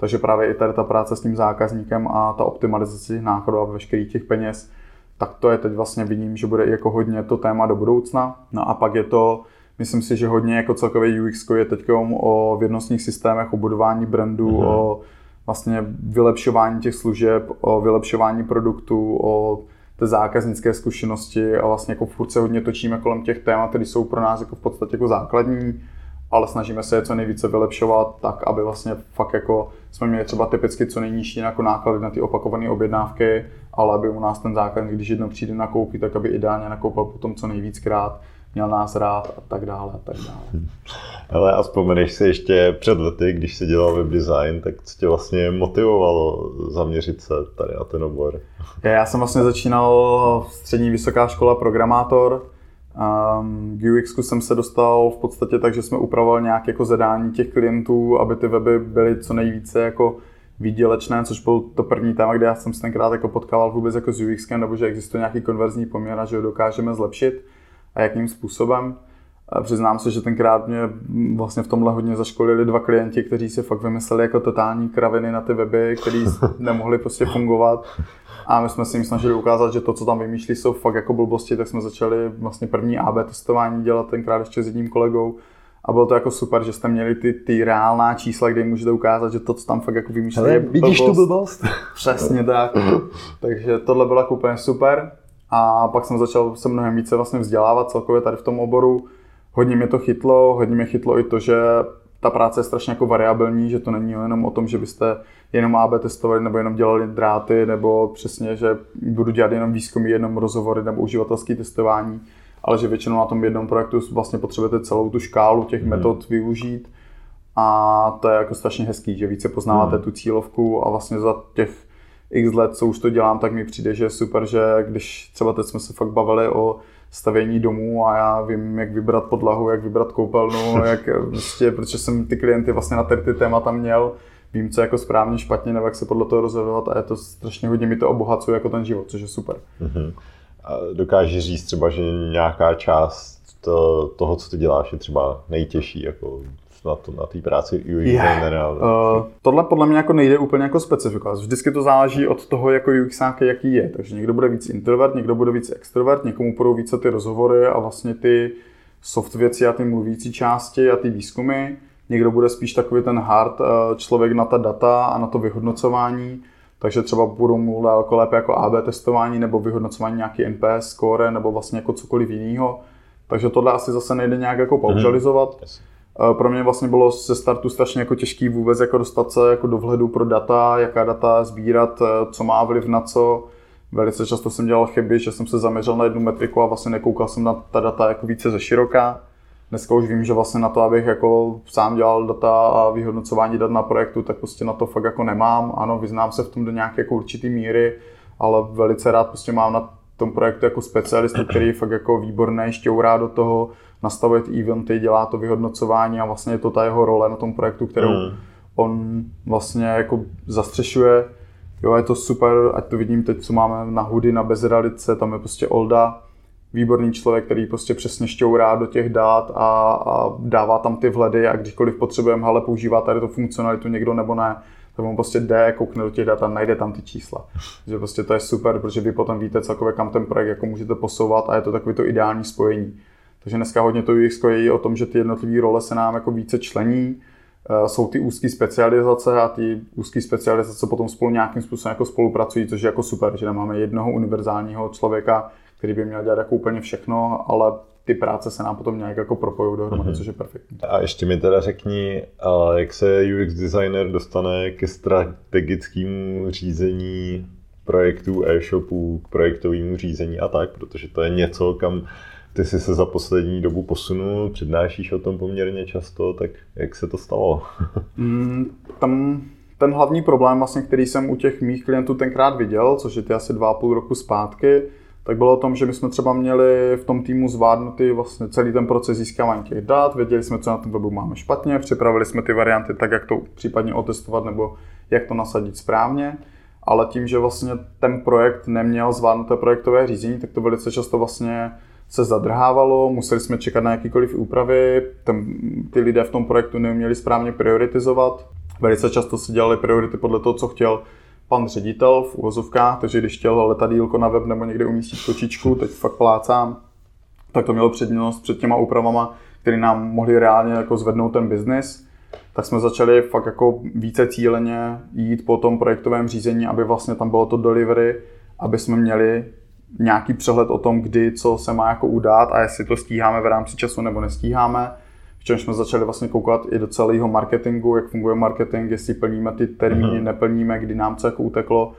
Takže právě i tady ta práce s tím zákazníkem a ta optimalizace těch nákladů a veškerých těch peněz, tak to je teď vlastně vidím, že bude jako hodně to téma do budoucna. No a pak je to, myslím si, že hodně jako celkově U X je teď o vědnostních systémech, o budování brandů, mm-hmm. o vlastně vylepšování těch služeb, o vylepšování produktů, o té zákaznické zkušenosti a vlastně jako furt se hodně točíme kolem těch témat, které jsou pro nás jako v podstatě jako základní, ale snažíme se je co nejvíce vylepšovat tak, aby vlastně fakt jako jsme měli třeba typicky co nejnižší jako náklady na ty opakované objednávky, ale aby u nás ten zákazník, když jednou přijde nakoupit, tak aby ideálně nakoupil potom co nejvíckrát, měl nás rád a tak dále a tak dále. Ale a vzpomeneš si ještě před lety, když jsi dělal web design, tak co tě vlastně motivovalo zaměřit se tady na ten obor? Já jsem vlastně začínal střední vysoká škola programátor. Um, k U X jsem se dostal v podstatě tak, že jsme upravoval nějak jako zadání těch klientů, aby ty weby byly co nejvíce jako výdělečné, což byl to první téma, kde já jsem se tenkrát jako potkával vůbec jako s UXkem, nebo že existuje nějaký konverzní poměr a že ho dokážeme zlepšit a jakým způsobem. Přiznám se, že tenkrát mě vlastně v tomhle hodně zaškolili dva klienti, kteří si fakt vymysleli jako totální kraviny na ty weby, které nemohly prostě fungovat. A my jsme si jim snažili ukázat, že to, co tam vymýšlí, jsou fakt jako blbosti, tak jsme začali vlastně první A B testování dělat tenkrát ještě s jedním kolegou. A bylo to jako super, že jste měli ty, ty reálná čísla, kde jim můžete ukázat, že to, co tam fakt jako vymýšlí, je blbost. Vidíš tu blbost? Přesně tak. Takže tohle bylo jako úplně super. A pak jsem začal se mnohem více vlastně vzdělávat celkově tady v tom oboru. Hodně mě to chytlo, hodně mě chytlo i to, že ta práce je strašně jako variabilní, že to není jenom o tom, že byste jenom A B testovali nebo jenom dělali dráty, nebo přesně, že budu dělat jenom výzkumy, jenom rozhovory nebo uživatelské testování, ale že většinou na tom jednom projektu vlastně potřebujete celou tu škálu těch hmm. metod využít a to je jako strašně hezký, že více poznáváte hmm. tu cílovku a vlastně za těch x let, co už to dělám, tak mi přijde, že je super, že když třeba teď jsme se fakt bavili o stavění domů a já vím, jak vybrat podlahu, jak vybrat koupelnu, jak vlastně, protože jsem ty klienty vlastně na ty témata měl, vím, co jako správně, špatně, nebo jak se podle toho rozhodovat a je to strašně hodně mi to obohacuje jako ten život, což je super. Uh-huh. A dokážeš říct třeba, že nějaká část to, toho, co ty děláš, je třeba nejtěžší jako na, to, na té práci U X yeah. designera? Uh, tohle podle mě jako nejde úplně jako specifikovat. Vždycky to záleží od toho, jako UXáka, jaký je. Takže někdo bude víc introvert, někdo bude víc extrovert, někomu budou více ty rozhovory a vlastně ty soft věci a ty mluvící části a ty výzkumy. Někdo bude spíš takový ten hard člověk na ta data a na to vyhodnocování. Takže třeba budou mluvit jako lépe jako A B testování nebo vyhodnocování nějaký N P S score nebo vlastně jako cokoliv jiného. Takže tohle asi zase nejde nějak jako paušalizovat. Mm-hmm. Yes. Pro mě vlastně bylo ze startu strašně jako těžký vůbec jako dostat se jako do vhledu pro data, jaká data sbírat, co má vliv na co. Velice často jsem dělal chyby, že jsem se zaměřil na jednu metriku a vlastně nekoukal jsem na ta data jako více ze široka. Dneska už vím, že vlastně na to, abych jako sám dělal data a vyhodnocování dat na projektu, tak prostě na to fakt jako nemám. Ano, vyznám se v tom do nějaké jako určitý míry, ale velice rád prostě mám na tom projektu jako specialistu, který je fakt jako výborný, šťourá do toho, nastavuje ty eventy, dělá to vyhodnocování a vlastně je to ta jeho role na tom projektu, kterou mm. on vlastně jako zastřešuje. Jo, je to super, ať to vidím teď, co máme na Hudy, na Bezrealice, tam je prostě Olda, výborný člověk, který prostě přesně šťourá do těch dat a, a dává tam ty vhledy a kdykoliv potřebujeme, ale používá tady to funkcionalitu někdo nebo ne, tak on prostě jde, koukne do těch dat a najde tam ty čísla. Takže prostě to je super, protože vy potom víte celkově, kam ten projekt jako můžete posouvat a je to takový to ideální spojení. Takže dneska hodně to U X je i o tom, že ty jednotlivé role se nám jako více člení, jsou ty úzké specializace a ty úzké specializace potom spolu nějakým způsobem jako spolupracují, což je jako super, že nemáme jednoho univerzálního člověka, který by měl dělat jako úplně všechno, ale ty práce se nám potom nějak jako propojují dohromady, mm-hmm. což je perfektní. A ještě mi teda řekni, jak se U X designer dostane ke strategickému řízení projektů e-shopů, k projektovému řízení a tak, protože to je něco, kam ty jsi se za poslední dobu posunul, přednášíš o tom poměrně často, tak jak se to stalo? Mm, tam ten hlavní problém, vlastně, který jsem u těch mých klientů tenkrát viděl, což je ty asi dva a půl roku zpátky, tak bylo o tom, že my jsme třeba měli v tom týmu zvládnutý vlastně celý ten proces získávání těch dat, věděli jsme, co na tom webu máme špatně, připravili jsme ty varianty tak, jak to případně otestovat nebo jak to nasadit správně. Ale tím, že vlastně ten projekt neměl zvládnuté projektové řízení, tak to velice často vlastně se zadrhávalo, museli jsme čekat na jakýkoliv úpravy, ten, ty lidé v tom projektu neuměli správně prioritizovat. Velice často si dělali priority podle toho, co chtěl pan ředitel v uvozovkách, takže když chtěl letadýlko na web nebo někde umístit kočičku, teď fakt plácám, tak to mělo přednost před těma úpravama, které nám mohly reálně jako zvednout ten biznis. Tak jsme začali fakt jako více cíleně jít po tom projektovém řízení, aby vlastně tam bylo to delivery, aby jsme měli nějaký přehled o tom, kdy, co se má jako udát a jestli to stíháme v rámci času nebo nestíháme. V čem jsme začali vlastně koukat i do celého marketingu, jak funguje marketing, jestli plníme ty termíny, neplníme, kdy nám co jako uteklo.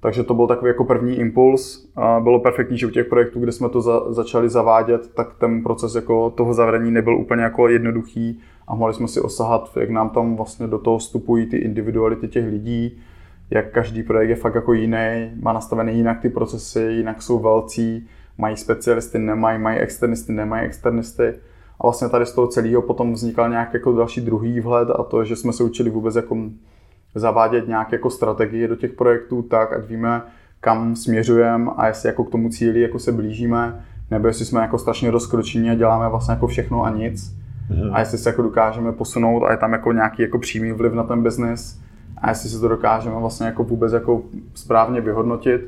Takže to byl takový jako první impuls. Bylo perfektní, že u těch projektů, kde jsme to za, začali zavádět, tak ten proces jako toho zavedení nebyl úplně jako jednoduchý a mohli jsme si osahat, jak nám tam vlastně do toho vstupují ty individuality těch lidí, jak každý projekt je fakt jako jiný, má nastavený jinak ty procesy, jinak jsou velcí, mají specialisty, nemají, mají externisty, nemají externisty. A vlastně tady z toho celého potom vznikal nějaký jako další druhý vhled a to, že jsme se učili vůbec jako zavádět nějaké jako strategie do těch projektů tak, ať víme, kam směřujeme a jestli jako k tomu cíli jako se blížíme, nebo jestli jsme jako strašně rozkročení a děláme vlastně jako všechno a nic. A jestli se jako dokážeme posunout a je tam jako nějaký jako přímý vliv na ten biznis a jestli se to dokážeme vlastně jako vůbec jako správně vyhodnotit.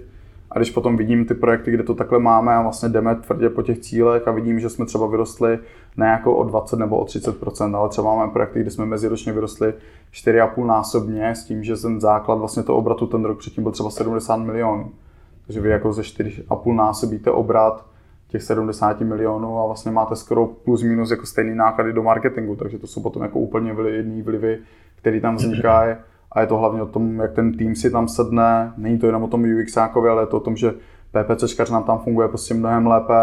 A když potom vidím ty projekty, kde to takhle máme a vlastně jdeme tvrdě po těch cílech a vidím, že jsme třeba vyrostli ne jako o dvacet nebo o třicet procent, ale třeba máme projekty, kde jsme meziročně vyrostli čtyři a půl násobně s tím, že ten základ vlastně toho obratu ten rok předtím byl třeba sedmdesát milionů. Takže vy jako ze čtyři a půl násobíte obrat těch sedmdesát milionů a vlastně máte skoro plus minus jako stejný náklady do marketingu, takže to jsou potom jako úplně jiný vlivy, které tam vznikají. A je to hlavně o tom, jak ten tým si tam sedne. Není to jenom o tom UXákovi, ale je to o tom, že PPCčkař nám tam funguje prostě mnohem lépe.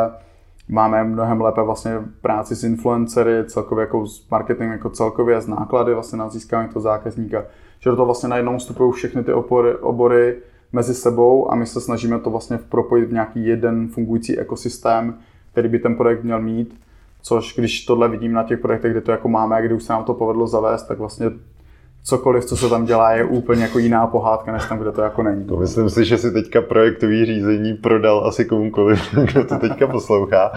Máme mnohem lépe vlastně práci s influencery, celkově jako s marketing jako celkově, z náklady vlastně na získání toho zákazníka. Že do toho vlastně najednou vstupují všechny ty opory, obory mezi sebou a my se snažíme to vlastně propojit v nějaký jeden fungující ekosystém, který by ten projekt měl mít. Což když tohle vidím na těch projektech, kde to jako máme, kde už se nám to povedlo zavést, tak vlastně cokoliv, co se tam dělá, je úplně jako jiná pohádka, než tam, kde to jako není. To myslím si, že si teďka projektový řízení prodal asi komukoliv, kdo to teďka poslouchá.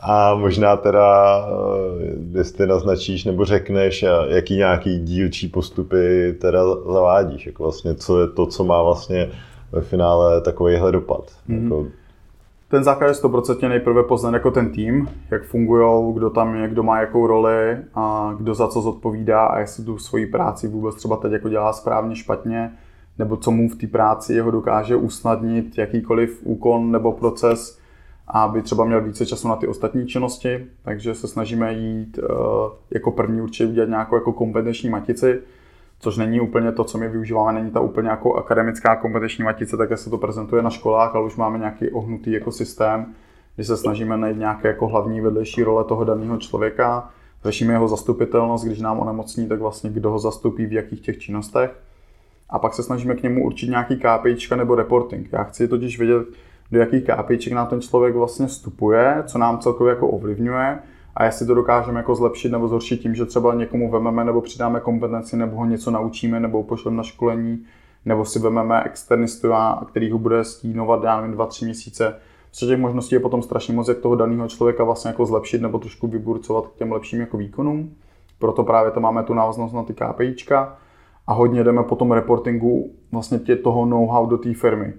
A možná teda, jestli naznačíš nebo řekneš, jaký nějaký dílčí postupy teda zavádíš, jako vlastně, co je to, co má vlastně ve finále takovýhle dopad. Mm-hmm. Jako... Ten základ je sto procent nejprve poznat jako ten tým, jak fungujou, kdo tam je, kdo má jakou roli, a kdo za co zodpovídá a jestli tu svoji práci vůbec třeba teď jako dělá správně, špatně, nebo co mu v té práci jeho dokáže usnadnit jakýkoliv úkon nebo proces, aby třeba měl více času na ty ostatní činnosti. Takže se snažíme jít jako první určitě udělat nějakou jako kompetenční matici, což není úplně to, co my využíváme, není ta úplně jako akademická kompetenční matice, tak jak se to prezentuje na školách, ale už máme nějaký ohnutý jako systém, kdy se snažíme najít nějaké jako hlavní vedlejší role toho daného člověka, řešíme jeho zastupitelnost, když nám onemocní, tak vlastně kdo ho zastupí v jakých těch činnostech. A pak se snažíme k němu určit nějaký KPIčka nebo reporting. Já chci totiž vědět, do jakých KPIček nám ten člověk vlastně vstupuje, co nám celkově jako ovlivňuje. A jestli to dokážeme jako zlepšit nebo zhoršit tím, že třeba někomu vememe nebo přidáme kompetenci, nebo ho něco naučíme, nebo pošleme na školení, nebo si vememe externistu, který ho bude stínovat dva, tři měsíce. Protože těch možností je potom strašně moc, jak toho daného člověka vlastně jako zlepšit nebo trošku vyburcovat k těm lepším jako výkonům. Proto právě tam máme tu návaznost na ty KPIčka a hodně jdeme po tom reportingu vlastně tě toho know-how do té firmy.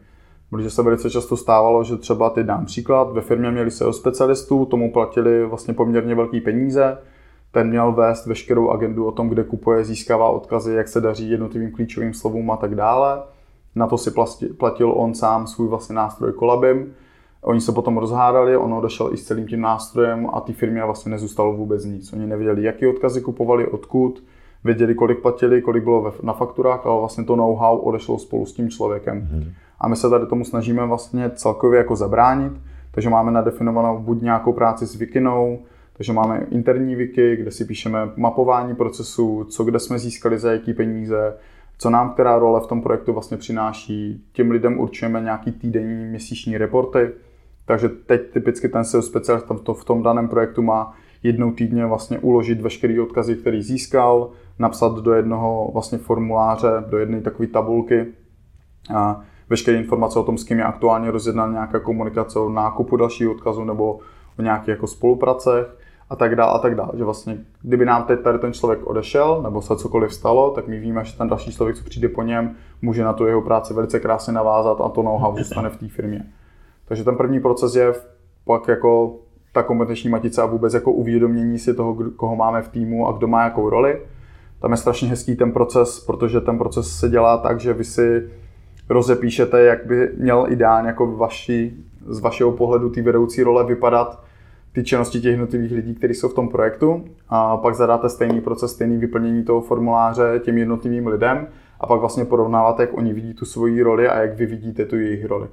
Protože se velice často stávalo, že třeba teď dám příklad, ve firmě měli S E O specialistů, tomu platili vlastně poměrně velký peníze, ten měl vést veškerou agendu o tom, kde kupuje, získává odkazy, jak se daří jednotlivým klíčovým slovům a tak dále. Na to si platil on sám svůj vlastně nástroj Collabim. Oni se potom rozhádali, on odešel i s celým tím nástrojem a té firmě vlastně nezůstalo vůbec nic. Oni nevěděli, jaký odkazy kupovali, odkud, věděli, kolik platili, kolik bylo na fakturách, ale vlastně to know-how odešlo spolu s tím člověkem. Hmm. A my se tady tomu snažíme vlastně celkově jako zabránit, takže máme nadefinovanou buď nějakou práci s wikinou, takže máme interní wiki, kde si píšeme mapování procesů, co kde jsme získali za jaký peníze, co nám která role v tom projektu vlastně přináší. Těm lidem určujeme nějaký týdenní, měsíční reporty. Takže teď typicky ten S E O specialist tam to v tom daném projektu má jednou týdně vlastně uložit veškerý odkazy, který získal, napsat do jednoho vlastně formuláře, do jedné takové tabulky a veškeré informace o tom, s kým je aktuálně rozjednána nějaká komunikace o nákupu dalšího odkazu nebo o nějakých jako spolupracech a tak dále a tak dále. Že vlastně, kdyby nám teď tady ten člověk odešel nebo se cokoliv stalo, tak my víme, že ten další člověk, co přijde po něm, může na tu jeho práci velice krásně navázat a to know-how zůstane v té firmě. Takže ten první proces je pak jako ta kompetenční matice a vůbec jako uvědomění si toho, koho máme v týmu a kdo má jakou roli. Tam je strašně hezký ten proces, protože ten proces se dělá tak, že vy si rozepíšete, jak by měl ideálně jako vaši, z vašeho pohledu ty vedoucí role vypadat ty činnosti těch jednotlivých lidí, kteří jsou v tom projektu. A pak zadáte stejný proces, stejný vyplnění toho formuláře těm jednotlivým lidem a pak vlastně porovnáváte, jak oni vidí tu svoji roli a jak vy vidíte tu jejich roli.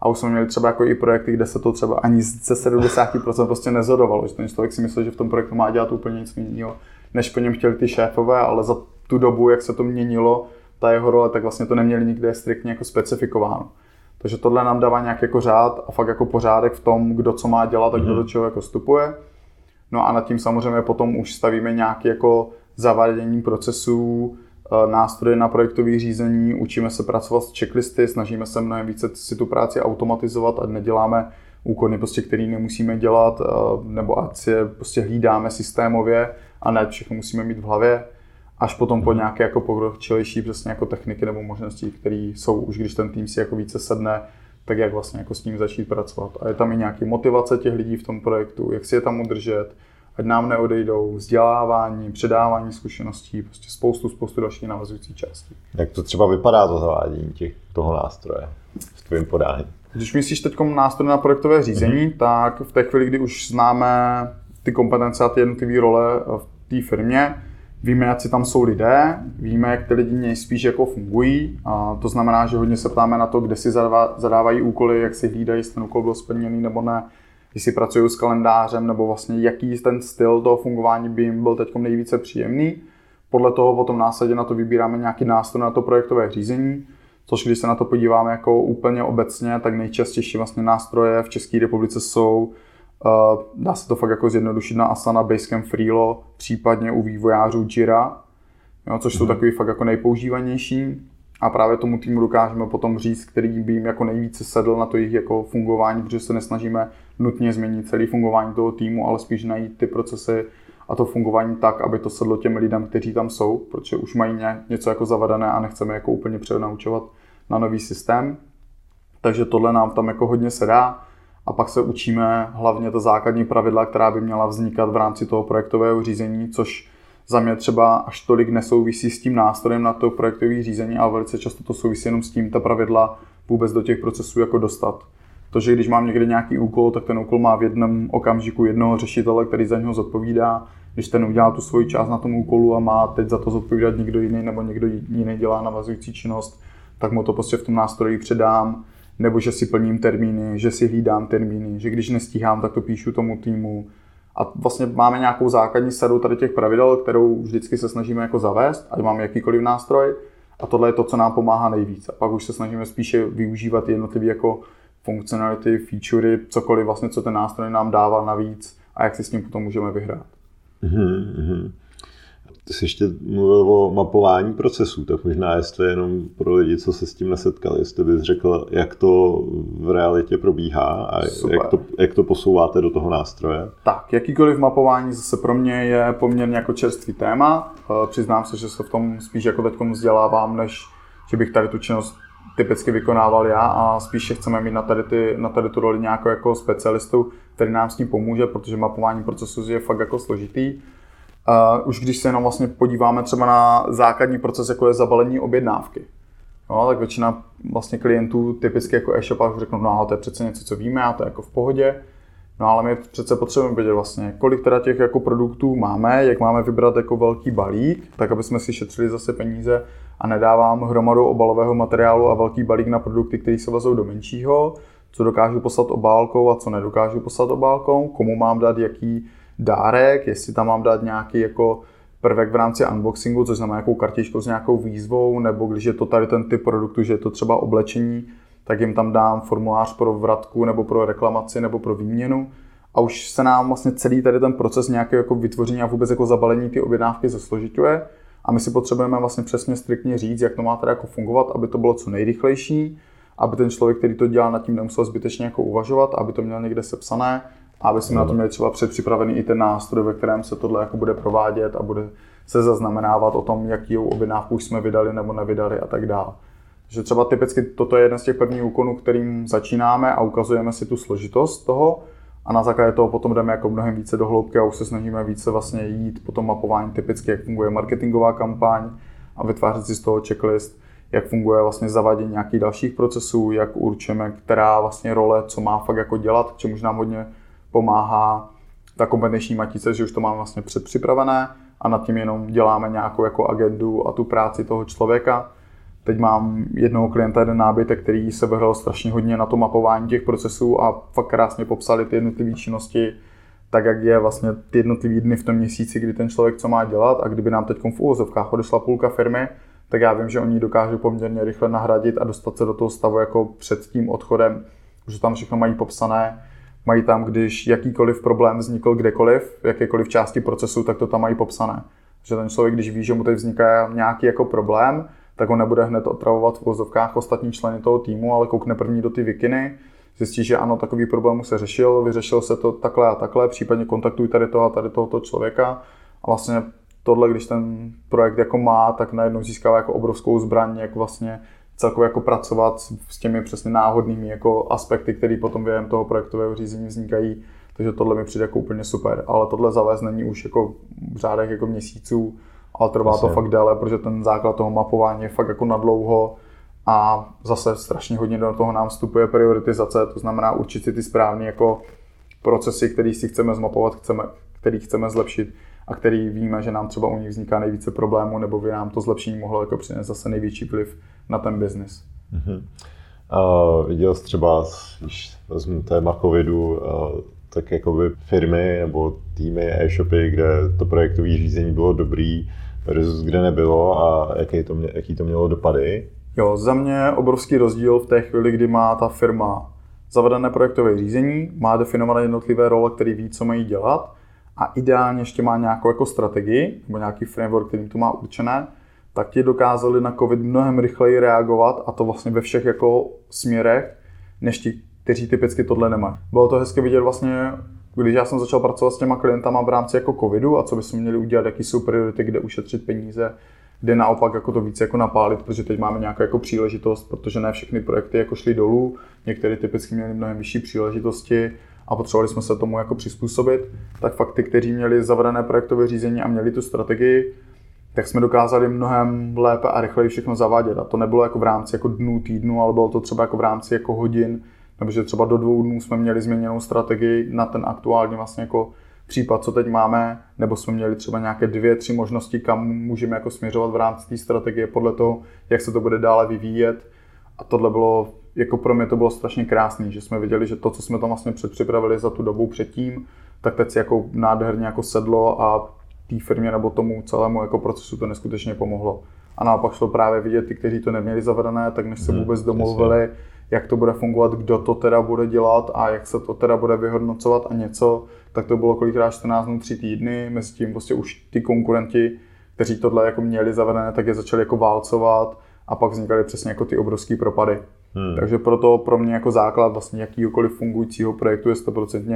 A už jsme měli třeba jako i projekty, kde se to třeba ani ze sedmdesát procent prostě nezhodovalo, že ten člověk si myslel, že v tom projektu má dělat úplně nic jiného, než po něm chtěli ty šéfové, ale za tu dobu, jak se to měnilo, ta jeho role, tak vlastně to neměli nikde striktně jako specifikováno. Takže tohle nám dává nějaký jako řád a fakt jako pořádek v tom, kdo co má dělat a kdo do čeho jako vstupuje. No a nad tím samozřejmě potom už stavíme nějaké jako zavádění procesů, nástroje na projektové řízení, učíme se pracovat s checklisty, snažíme se mnohem více si tu práci automatizovat, ať neděláme úkony, prostě, které nemusíme dělat, nebo ať si je prostě hlídáme systémově a ne všechno musíme mít v hlavě, až potom po nějaké jako pokročilejší přesně jako techniky nebo možnosti, které jsou už, když ten tým si jako více sedne, tak jak vlastně jako s ním začít pracovat. A je tam i nějaký motivace těch lidí v tom projektu, jak si je tam udržet, ať nám neodejdou, vzdělávání, předávání zkušeností, prostě spoustu, spoustu dalších navazujících částí. Jak to třeba vypadá to zavádění těch, toho nástroje v tvém podání? Když myslíš teď nástroj na projektové řízení, mm-hmm. tak v té chvíli, kdy už známe ty kompetence a ty jednotlivé role v té firmě, víme, jak si tam jsou lidé, víme, jak ty lidi nejspíš jako fungují. A to znamená, že hodně se ptáme na to, kde si zadávají úkoly, jak si hlídají, jestli ten úkol byl splněný nebo ne, jestli pracují s kalendářem, nebo vlastně jaký ten styl toho fungování by jim byl teď nejvíce příjemný. Podle toho potom následně na to vybíráme nějaký nástroj na to projektové řízení, což když se na to podíváme jako úplně obecně, tak nejčastější vlastně nástroje v České republice jsou, dá se to fakt jako zjednodušit, na Asana, Basecamp, Freelo, případně u vývojářů Jira, jo, což jsou takový fakt jako nejpoužívanější. A právě tomu týmu dokážeme potom říct, který by jim jako nejvíce sedl na to jejich jako fungování, protože se nesnažíme nutně změnit celé fungování toho týmu, ale spíš najít ty procesy a to fungování tak, aby to sedlo těm lidem, kteří tam jsou, protože už mají něco jako zavedené a nechceme jako úplně přednaučovat na nový systém. Takže tohle nám tam jako hodně sedá. A pak se učíme hlavně ta základní pravidla, která by měla vznikat v rámci toho projektového řízení, což za mě třeba až tolik nesouvisí s tím nástrojem na to projektové řízení, ale velice často to souvisí jenom s tím, ta pravidla vůbec do těch procesů jako dostat. To, že když mám někde nějaký úkol, tak ten úkol má v jednom okamžiku jednoho řešitele, který za něho zodpovídá. Když ten udělá tu svoji část na tom úkolu a má teď za to zodpovídat někdo jiný nebo někdo jiný dělá navazující činnost, tak mu to prostě v tom nástroji předám. Nebo že si plním termíny, že si hlídám termíny, že když nestíhám, tak to píšu tomu týmu. A vlastně máme nějakou základní sadu tady těch pravidel, kterou vždycky se snažíme jako zavést, ať máme jakýkoliv nástroj. A tohle je to, co nám pomáhá nejvíc. A pak už se snažíme spíše využívat jednotlivé jako funkcionality, featurey, cokoliv vlastně, co ten nástroj nám dává navíc a jak si s ním potom můžeme vyhrát. Mm-hmm. Ty jsi ještě mluvil o mapování procesů, tak možná jestli jenom pro lidi, co se s tím nesetkali, jestli bys řekl, jak to v realitě probíhá a jak to, jak to posouváte do toho nástroje. Tak, jakýkoliv mapování zase pro mě je poměrně jako čerstvý téma. Přiznám se, že se v tom spíš jako teď vzdělávám, než že bych tady tu činnost typicky vykonával já a spíše chceme mít na tady, ty, na tady tu roli nějakou jako specialistu, který nám s tím pomůže, protože mapování procesů je fakt jako složitý. Uh, už když se jenom vlastně podíváme třeba na základní proces, jako je zabalení objednávky. No, tak většina vlastně klientů typicky jako e-shopářů řeknou, no to je přece něco, co víme, a to je jako v pohodě. No ale my přece potřebujeme vědět vlastně, kolik teda těch jako produktů máme, jak máme vybrat jako velký balík, tak aby jsme si šetřili zase peníze a nedávám hromadu obalového materiálu a velký balík na produkty, které se vezou do menšího, co dokážu poslat obálkou a co nedokážu poslat obálkou, komu mám dát jaký dárek, jestli tam mám dát nějaký jako prvek v rámci unboxingu, což znamená nějakou kartičku s nějakou výzvou, nebo když je to tady ten typ produktu, že je to třeba oblečení, tak jim tam dám formulář pro vratku, nebo pro reklamaci, nebo pro výměnu. A už se nám vlastně celý tady ten proces nějakého jako vytvoření a vůbec jako zabalení ty objednávky zesložituje. A my si potřebujeme vlastně přesně striktně říct, jak to má teda jako fungovat, aby to bylo co nejrychlejší, aby ten člověk, který to dělá, nad tím nemusel zbytečně jako uvažovat, aby to měl někde sepsané, aby jsme na to měli třeba předpřipravený i ten nástroj, ve kterém se tohle jako bude provádět a bude se zaznamenávat o tom, jaký objednávku už jsme vydali nebo nevydali a tak dále. Takže třeba typicky toto je jeden z těch prvních úkonů, kterým začínáme a ukazujeme si tu složitost toho a na základě toho potom jdeme jako mnohem více do hloubky a už se snažíme více vlastně jít po tom mapování typicky, jak funguje marketingová kampaň a vytvářet si z toho checklist, jak funguje vlastně zavádění nějakých dalších procesů, jak určíme, která vlastně role, co má fakt jako dělat, k čemuž nám hodně pomáhá ta kompetenční matice, že už to máme vlastně předpřipravené a nad tím jenom děláme nějakou jako agendu a tu práci toho člověka. Teď mám jednoho klienta, jeden nábytek, který se vyhrál strašně hodně na to mapování těch procesů a fakt krásně popsali ty jednotlivé činnosti, tak jak je vlastně ty jednotlivé dny v tom měsíci, kdy ten člověk co má dělat a kdyby nám teď v úvozovkách odešla půlka firmy, tak já vím, že oni dokážou poměrně rychle nahradit a dostat se do toho stavu jako před tím odchodem, že tam všechno mají popsané. Mají tam, když jakýkoliv problém vznikl kdekoliv, v jakékoliv části procesu, tak to tam mají popsané. Že ten člověk, když ví, že mu teď vzniká nějaký jako problém, tak ho nebude hned otravovat v vozovkách ostatní členy toho týmu, ale koukne první do ty wikiny, zjistí, že ano, takový problém se řešil, vyřešil se to takhle a takhle, případně kontaktuj tady toho a tady tohoto člověka. A vlastně tohle, když ten projekt jako má, tak najednou získává jako obrovskou zbraň, jak vlastně celkově jako pracovat s těmi přesně náhodnými jako aspekty, které potom během toho projektového řízení vznikají. Takže tohle mi přijde jako úplně super, ale tohle zavést není už jako v řádech jako měsíců, ale trvá Jasně. to fakt déle, protože ten základ toho mapování je fakt jako nadlouho a zase strašně hodně do toho nám vstupuje prioritizace, to znamená určit si ty správné jako procesy, které si chceme zmapovat, chceme, který chceme zlepšit a který víme, že nám třeba u nich vzniká nejvíce problémů, nebo by nám to zlepšení mohlo jako přinést zase největší vliv na ten biznis. Uh-huh. Uh, viděl jsi třeba, když vezmu téma covidu, uh, tak jakoby firmy nebo týmy e-shopy, kde to projektové řízení bylo dobrý, versus kde nebylo a jaký to, mě, jaký to mělo dopady? Jo, za mě obrovský rozdíl v té chvíli, kdy má ta firma zavedené projektové řízení, má definované jednotlivé role, který ví, co mají dělat, a ideálně ještě má nějakou jako strategii nebo nějaký framework, kterým to má určené, tak ti dokázali na COVID mnohem rychleji reagovat a to vlastně ve všech jako směrech, než ti, kteří typicky tohle nemají. Bylo to hezky vidět vlastně, když já jsem začal pracovat s těma klientama v rámci jako covidu a co bychom měli udělat, jaký jsou priority, kde ušetřit peníze, kde naopak jako to více jako napálit, protože teď máme nějakou jako příležitost, protože ne všechny projekty jako šly dolů, některé typicky měly mnohem vyšší příležitosti a potřebovali jsme se tomu jako přizpůsobit, tak fakt ty, kteří měli zavřené projektové řízení a měli tu strategii, tak jsme dokázali mnohem lépe a rychleji všechno zavádět. A to nebylo jako v rámci jako dnů, týdnu, ale bylo to třeba jako v rámci jako hodin, nebo že třeba do dvou dnů jsme měli změněnou strategii na ten aktuální vlastně jako případ, co teď máme, nebo jsme měli třeba nějaké dvě, tři možnosti, kam můžeme jako směřovat v rámci té strategie podle toho, jak se to bude dále vyvíjet. A tohle bylo, jako pro mě to bylo strašně krásné, že jsme viděli, že to, co jsme tam vlastně předpřipravili za tu dobu předtím, tak teď si jako nádherně jako sedlo a té firmě nebo tomu celému jako procesu to neskutečně pomohlo. A naopak šlo právě vidět ty, kteří to neměli zavedené, tak než se vůbec domluvili, jak to bude fungovat, kdo to teda bude dělat a jak se to teda bude vyhodnocovat a něco, tak to bylo kolikrát čtrnáct dnů, tři týdny, mezi tím prostě už ty konkurenti, kteří tohle jako měli zavedené, tak je začali jako válcovat a pak vznikaly přesně jako ty obrovský propady. Hmm. Takže proto pro mě jako základ vlastně jakýhokoliv fungujícího projektu je sto procent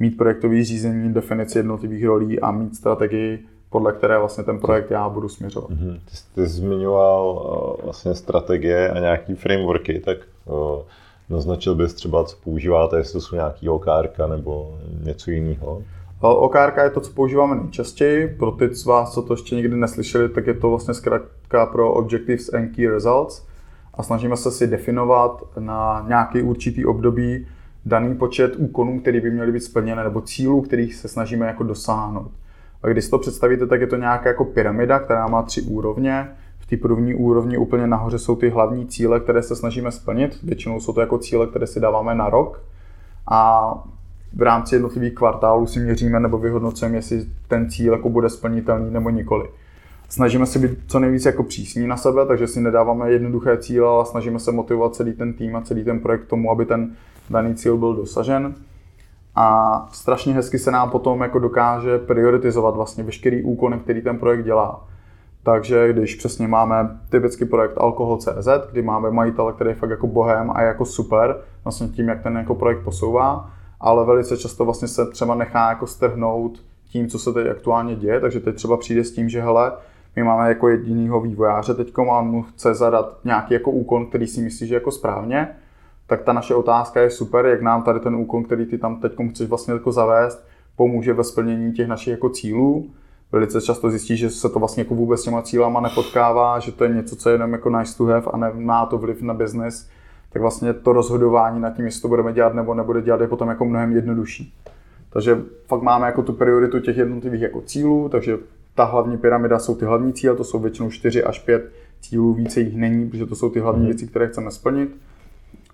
mít projektové řízení, definici jednotlivých rolí a mít strategii, podle které vlastně ten projekt já budu směřovat. Hmm. Ty, ty zmiňoval uh, vlastně strategie a nějaký frameworky, tak uh, naznačil bys třeba, co používáte, jestli to jsou nějaký ó ká er ka nebo něco jiného? Okárka je to, co používáme nejčastěji. Pro ty z vás, co to ještě nikdy neslyšeli, tak je to vlastně zkrátka pro Objectives and Key Results. A snažíme se si definovat na nějaký určitý období daný počet úkonů, který by měly být splněné, nebo cílů, kterých se snažíme jako dosáhnout. A když si to představíte, tak je to nějaká jako pyramida, která má tři úrovně. V té první úrovni úplně nahoře jsou ty hlavní cíle, které se snažíme splnit. Většinou jsou to jako cíle, které si dáváme na rok. A v rámci jednotlivých kvartálů si měříme nebo vyhodnocujeme, jestli ten cíl jako bude splnitelný nebo nikoli. Snažíme se být co nejvíc jako přísní na sebe, takže si nedáváme jednoduché cíle, ale snažíme se motivovat celý ten tým a celý ten projekt k tomu, aby ten daný cíl byl dosažen. A strašně hezky se nám potom jako dokáže prioritizovat vlastně veškerý úkony, který ten projekt dělá. Takže když přesně máme typický projekt alkohol tečka cé zet, kdy máme majitele, který je fakt jako bohem a je jako super, vlastně tím, jak ten jako projekt posouvá, ale velice často vlastně se třeba nechá jako strhnout tím, co se teď aktuálně děje, takže teď třeba přijde s tím, že hele, my máme jako jedinýho vývojáře teďko a mu chce zadat nějaký jako úkon, který si myslí, že jako správně, tak ta naše otázka je super, jak nám tady ten úkon, který ty tam teďko chceš vlastně jako zavést, pomůže ve splnění těch našich jako cílů. Velice často zjistí, že se to vlastně jako vůbec s těma cílama nepotkává, že to je něco, co je jenom jako nice to have a nemá to vliv na business, tak vlastně to rozhodování nad tím, jestli to budeme dělat nebo nebude dělat, je potom jako mnohem jednodušší. Takže fakt máme jako tu prioritu těch jednotlivých jako cílů, takže ta hlavní pyramida jsou ty hlavní cíle, to jsou většinou čtyři až pět cílů, více jich není, protože to jsou ty hlavní věci, které chceme splnit.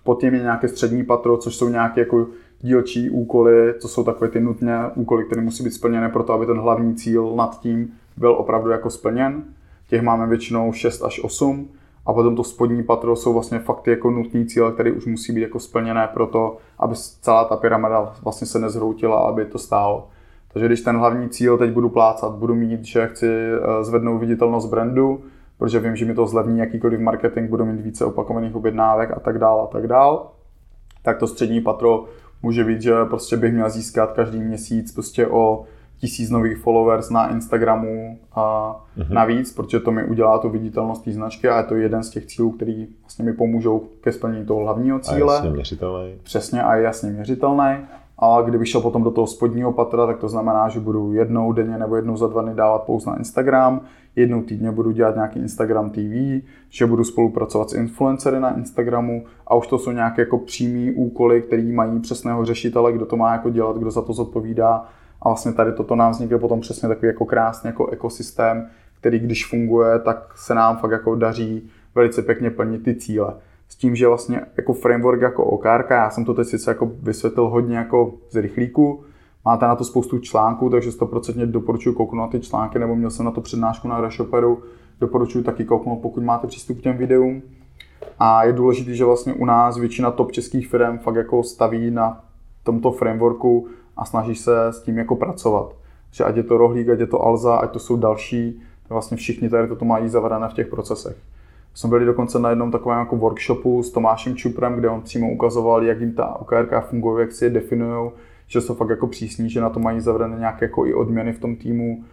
Pod tím je nějaké střední patro, což jsou nějaké jako dílčí úkoly, to jsou takové ty nutné úkoly, které musí být splněné pro to, aby ten hlavní cíl nad tím byl opravdu jako splněn. Těch máme většinou šest až osm. A potom to spodní patro jsou vlastně fakt jako nutné cíle, které už musí být jako splněné pro to, aby celá ta pyramida vlastně se nezhroutila, aby to stálo. Takže když ten hlavní cíl teď budu plácat, budu mít, že chci zvednout viditelnost brandu, protože vím, že mi to zlevní jakýkoliv marketing, budu mít více opakovaných objednávek a tak dál a tak dál. Tak to střední patro může být, že prostě bych měl získat každý měsíc prostě o tisíc nových followers na Instagramu a navíc, protože to mi udělá tu viditelnost té značky a je to jeden z těch cílů, který vlastně mi pomůžou ke splnění toho hlavního cíle. A jasně měřitelný. Přesně a jasně měřitelný. A kdybych šel potom do toho spodního patra, tak to znamená, že budu jednou denně nebo jednou za dva dny dávat post na Instagram, jednou týdně budu dělat nějaký Instagram té vé, že budu spolupracovat s influencery na Instagramu a už to jsou nějaké jako přímý úkoly, který mají přesného řešitele, kdo to má jako dělat, kdo za to zodpovídá. A vlastně tady toto nám vznikne potom přesně takový jako krásný jako ekosystém, který když funguje, tak se nám fakt jako daří velice pěkně plnit ty cíle. S tím, že vlastně jako framework jako okárka, já jsem to teď sice jako vysvětlil hodně jako z rychlíku, máte na to spoustu článků, takže sto procent doporučuji kouknout na ty články, nebo měl jsem na to přednášku na Rashoperu, doporučuji taky kouknout, pokud máte přístup k těm videům. A je důležité, že vlastně u nás většina top českých firm fakt jako staví na tomto frameworku a snaží se s tím jako pracovat. Že ať je to Rohlík, ať je to Alza, ať to jsou další, vlastně všichni tady toto mají zavedené v těch procesech. Jsme byli dokonce na jednom takovém jako workshopu s Tomášem Čuprem, kde on přímo ukazoval, jak jim ta O K R funguje, jak si je definujou, že jsou fakt jako přísní, že na to mají zavedené nějaké jako i odměny v tom týmu.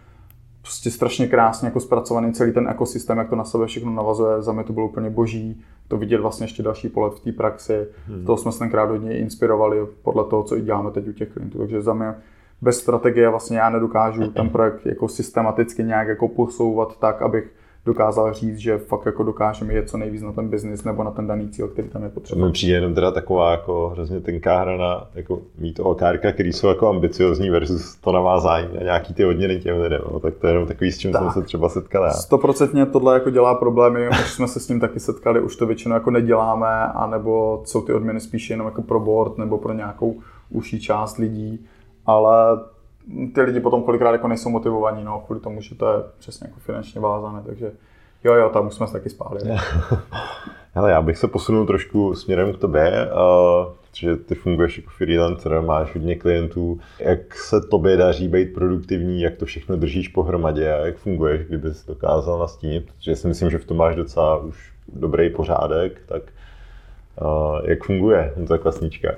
Prostě strašně krásně jako zpracovaný celý ten ekosystém, jak to na sebe všechno navazuje, za mě to bylo úplně boží. To vidět vlastně ještě další pohled v té praxi. Hmm. Toho jsme se tenkrát hodně inspirovali podle toho, co i děláme teď u těch klientů. Takže za mě bez strategie vlastně já nedokážu ten projekt jako systematicky nějak jako posouvat tak, abych dokázal říct, že fakt jako dokážeme je co nejvíc na ten biznis nebo na ten daný cíl, který tam je potřeba. Mně přijde jenom teda taková jako hrozně tenká hrana, jako mít okárka, který jsou jako ambiciozní versus to navázání na nějaký ty odměny těm lidem, no, tak to je jenom takový, s čím tak. Jsem se třeba setkal. sto procent tohle jako dělá problémy, už jsme se s tím taky setkali, už to většinou jako neděláme, anebo jsou ty odměny spíše jenom jako pro board nebo pro nějakou užší část lidí, ale ty lidi potom kolikrát jako nejsou motivovaní, no, kvůli tomu, že to je přesně jako finančně vázané, takže jo, jo, tam už jsme se taky spáli. Ne? Hele, já bych se posunul trošku směrem k tobě, uh, protože ty funguješ jako freelancer, máš hodně klientů. Jak se tobě daří být produktivní, jak to všechno držíš pohromadě a jak funguješ, kdyby jsi dokázal nastínit, protože si myslím, že v tom máš docela už dobrý pořádek, tak Uh, jak funguje Honza Kvasnička?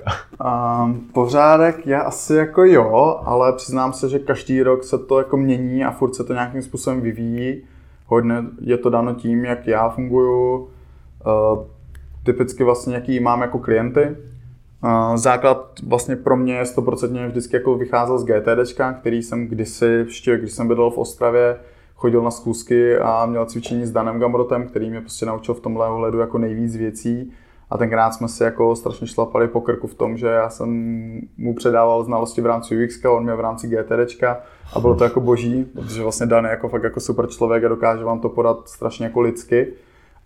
Um, pořádek já asi jako jo, ale přiznám se, že každý rok se to jako mění a furt se to nějakým způsobem vyvíjí. Hodně je to dáno tím, jak já funguju. Uh, typicky vlastně, jaký mám jako klienty. Základ vlastně pro mě sto procent vždycky jako vycházel z GTDčka, který jsem kdysi, ještě když jsem bydlel v Ostravě, chodil na schůzky a měl cvičení s Danem Gamrotem, který mě prostě naučil v tomhle ohledu jako nejvíc věcí. A tenkrát jsme si jako strašně šlapali po krku v tom, že já jsem mu předával znalosti v rámci U X, on mě v rámci GTDčka a bylo to jako boží, protože vlastně Dan je jako fakt jako super člověk a dokáže vám to podat strašně jako lidsky.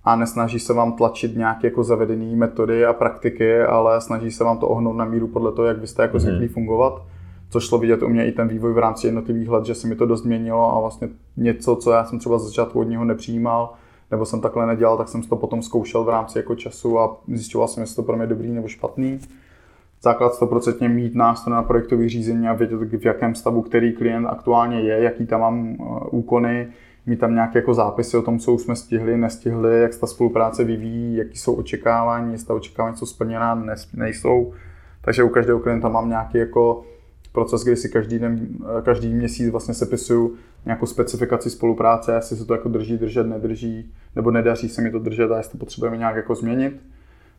A nesnaží se vám tlačit nějaké jako zavedené metody a praktiky, ale snaží se vám to ohnout na míru podle toho, jak byste jako zvyklí mm-hmm. fungovat. Což šlo vidět u mě i ten vývoj v rámci jednotlivých let, že se mi to dost změnilo a vlastně něco, co já jsem třeba z začátku od něho nepřijímal, nebo jsem takhle nedělal, tak jsem to potom zkoušel v rámci jako času a zjišťoval jsem, jestli to pro mě dobrý nebo špatný. Základ sto procent mít nástroj na projektové řízení a vědět, v jakém stavu který klient aktuálně je, jaký tam mám úkony, mít tam nějaké jako zápisy o tom, co už jsme stihli, nestihli, jak se ta spolupráce vyvíjí, jaký jsou očekávání, jestli ta očekávání jsou splněná, nejsou. Takže u každého klienta mám nějaký jako proces, kdy si každý, den, každý měsíc vlastně sepisuju nějakou specifikaci spolupráce, jestli se to jako drží, držet, nedrží, nebo nedaří se mi to držet a jestli to potřebujeme nějak jako změnit.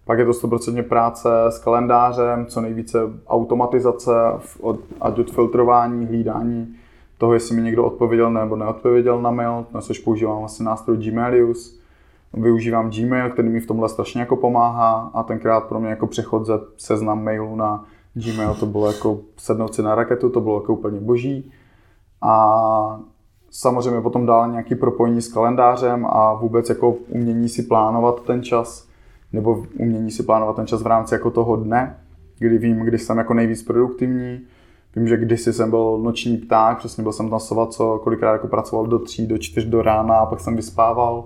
Pak je to sto procent práce s kalendářem, co nejvíce automatizace, ať od filtrování, hlídání toho, jestli mi někdo odpověděl nebo neodpověděl na mail, na což používám vlastně nástroj Gmailius. Využívám Gmail, který mi v tomhle strašně jako pomáhá a tenkrát pro mě jako přechod ze seznam mailů na Gmail, to bylo jako sednout si na raketu, to bylo jako úplně boží. A samozřejmě potom dál nějaké propojení s kalendářem a vůbec jako umění si plánovat ten čas, nebo umění si plánovat ten čas v rámci jako toho dne, kdy vím, kdy jsem jako nejvíc produktivní. Vím, že kdysi jsem byl noční pták, přesně byl jsem tam sova, co kolikrát jako pracoval do tří, do čtyř, do rána a pak jsem vyspával.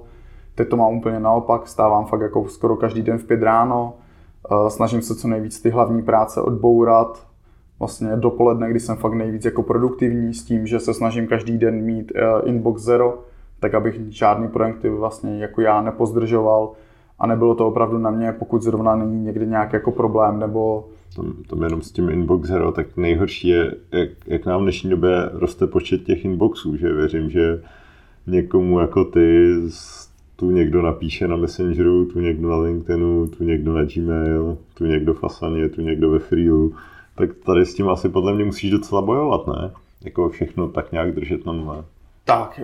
Teď to mám úplně naopak, stávám fakt jako skoro každý den v pět ráno. Snažím se co nejvíc ty hlavní práce odbourat. Vlastně dopoledne, kdy jsem fakt nejvíc jako produktivní s tím, že se snažím každý den mít inbox zero, tak abych žádný projekty vlastně jako já nepozdržoval. A nebylo to opravdu na mě, pokud zrovna není někde nějaký jako problém nebo... Tam, tam jenom s tím inboxem, tak nejhorší je, jak, jak nám v dnešní době roste počet těch inboxů, že věřím, že někomu jako ty, tu někdo napíše na Messengeru, tu někdo na LinkedInu, tu někdo na Gmail, tu někdo v Asaně, tu někdo ve Freelu, tak tady s tím asi podle mě musíš docela bojovat, ne? Jako všechno tak nějak držet na nule. Tak,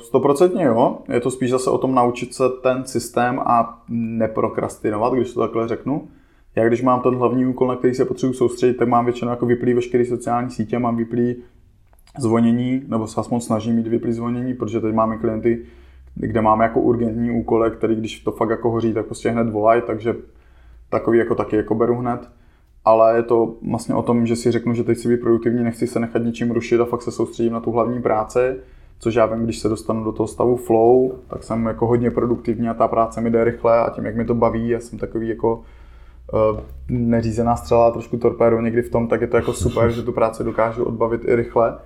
stoprocentně jo. Je to spíš zase o tom naučit se ten systém a neprokrastinovat, když to takhle řeknu. Já když mám ten hlavní úkol, na který se potřebuji soustředit, tak mám většinou jako vyplý veškeré sociální sítě, mám vyplý zvonění, nebo se aspoň snažím mít vyplý zvonění, protože teď máme klienty, kde máme jako urgentní úkoly, který když to fakt jako hoří, tak prostě hned volají, takže takový jako taky jako beru hned. Ale je to vlastně o tom, že si řeknu, že teď si být produktivní, nechci se nechat ničím rušit a fakt se soustředím na tu hlavní práci. Což já vím, když se dostanu do toho stavu flow, tak jsem jako hodně produktivní a ta práce mi jde rychle a tím, jak mi to baví, já jsem takový jako neřízená střela, trošku torpédo někdy v tom, tak je to jako super, že tu práci dokážu odbavit i rychle.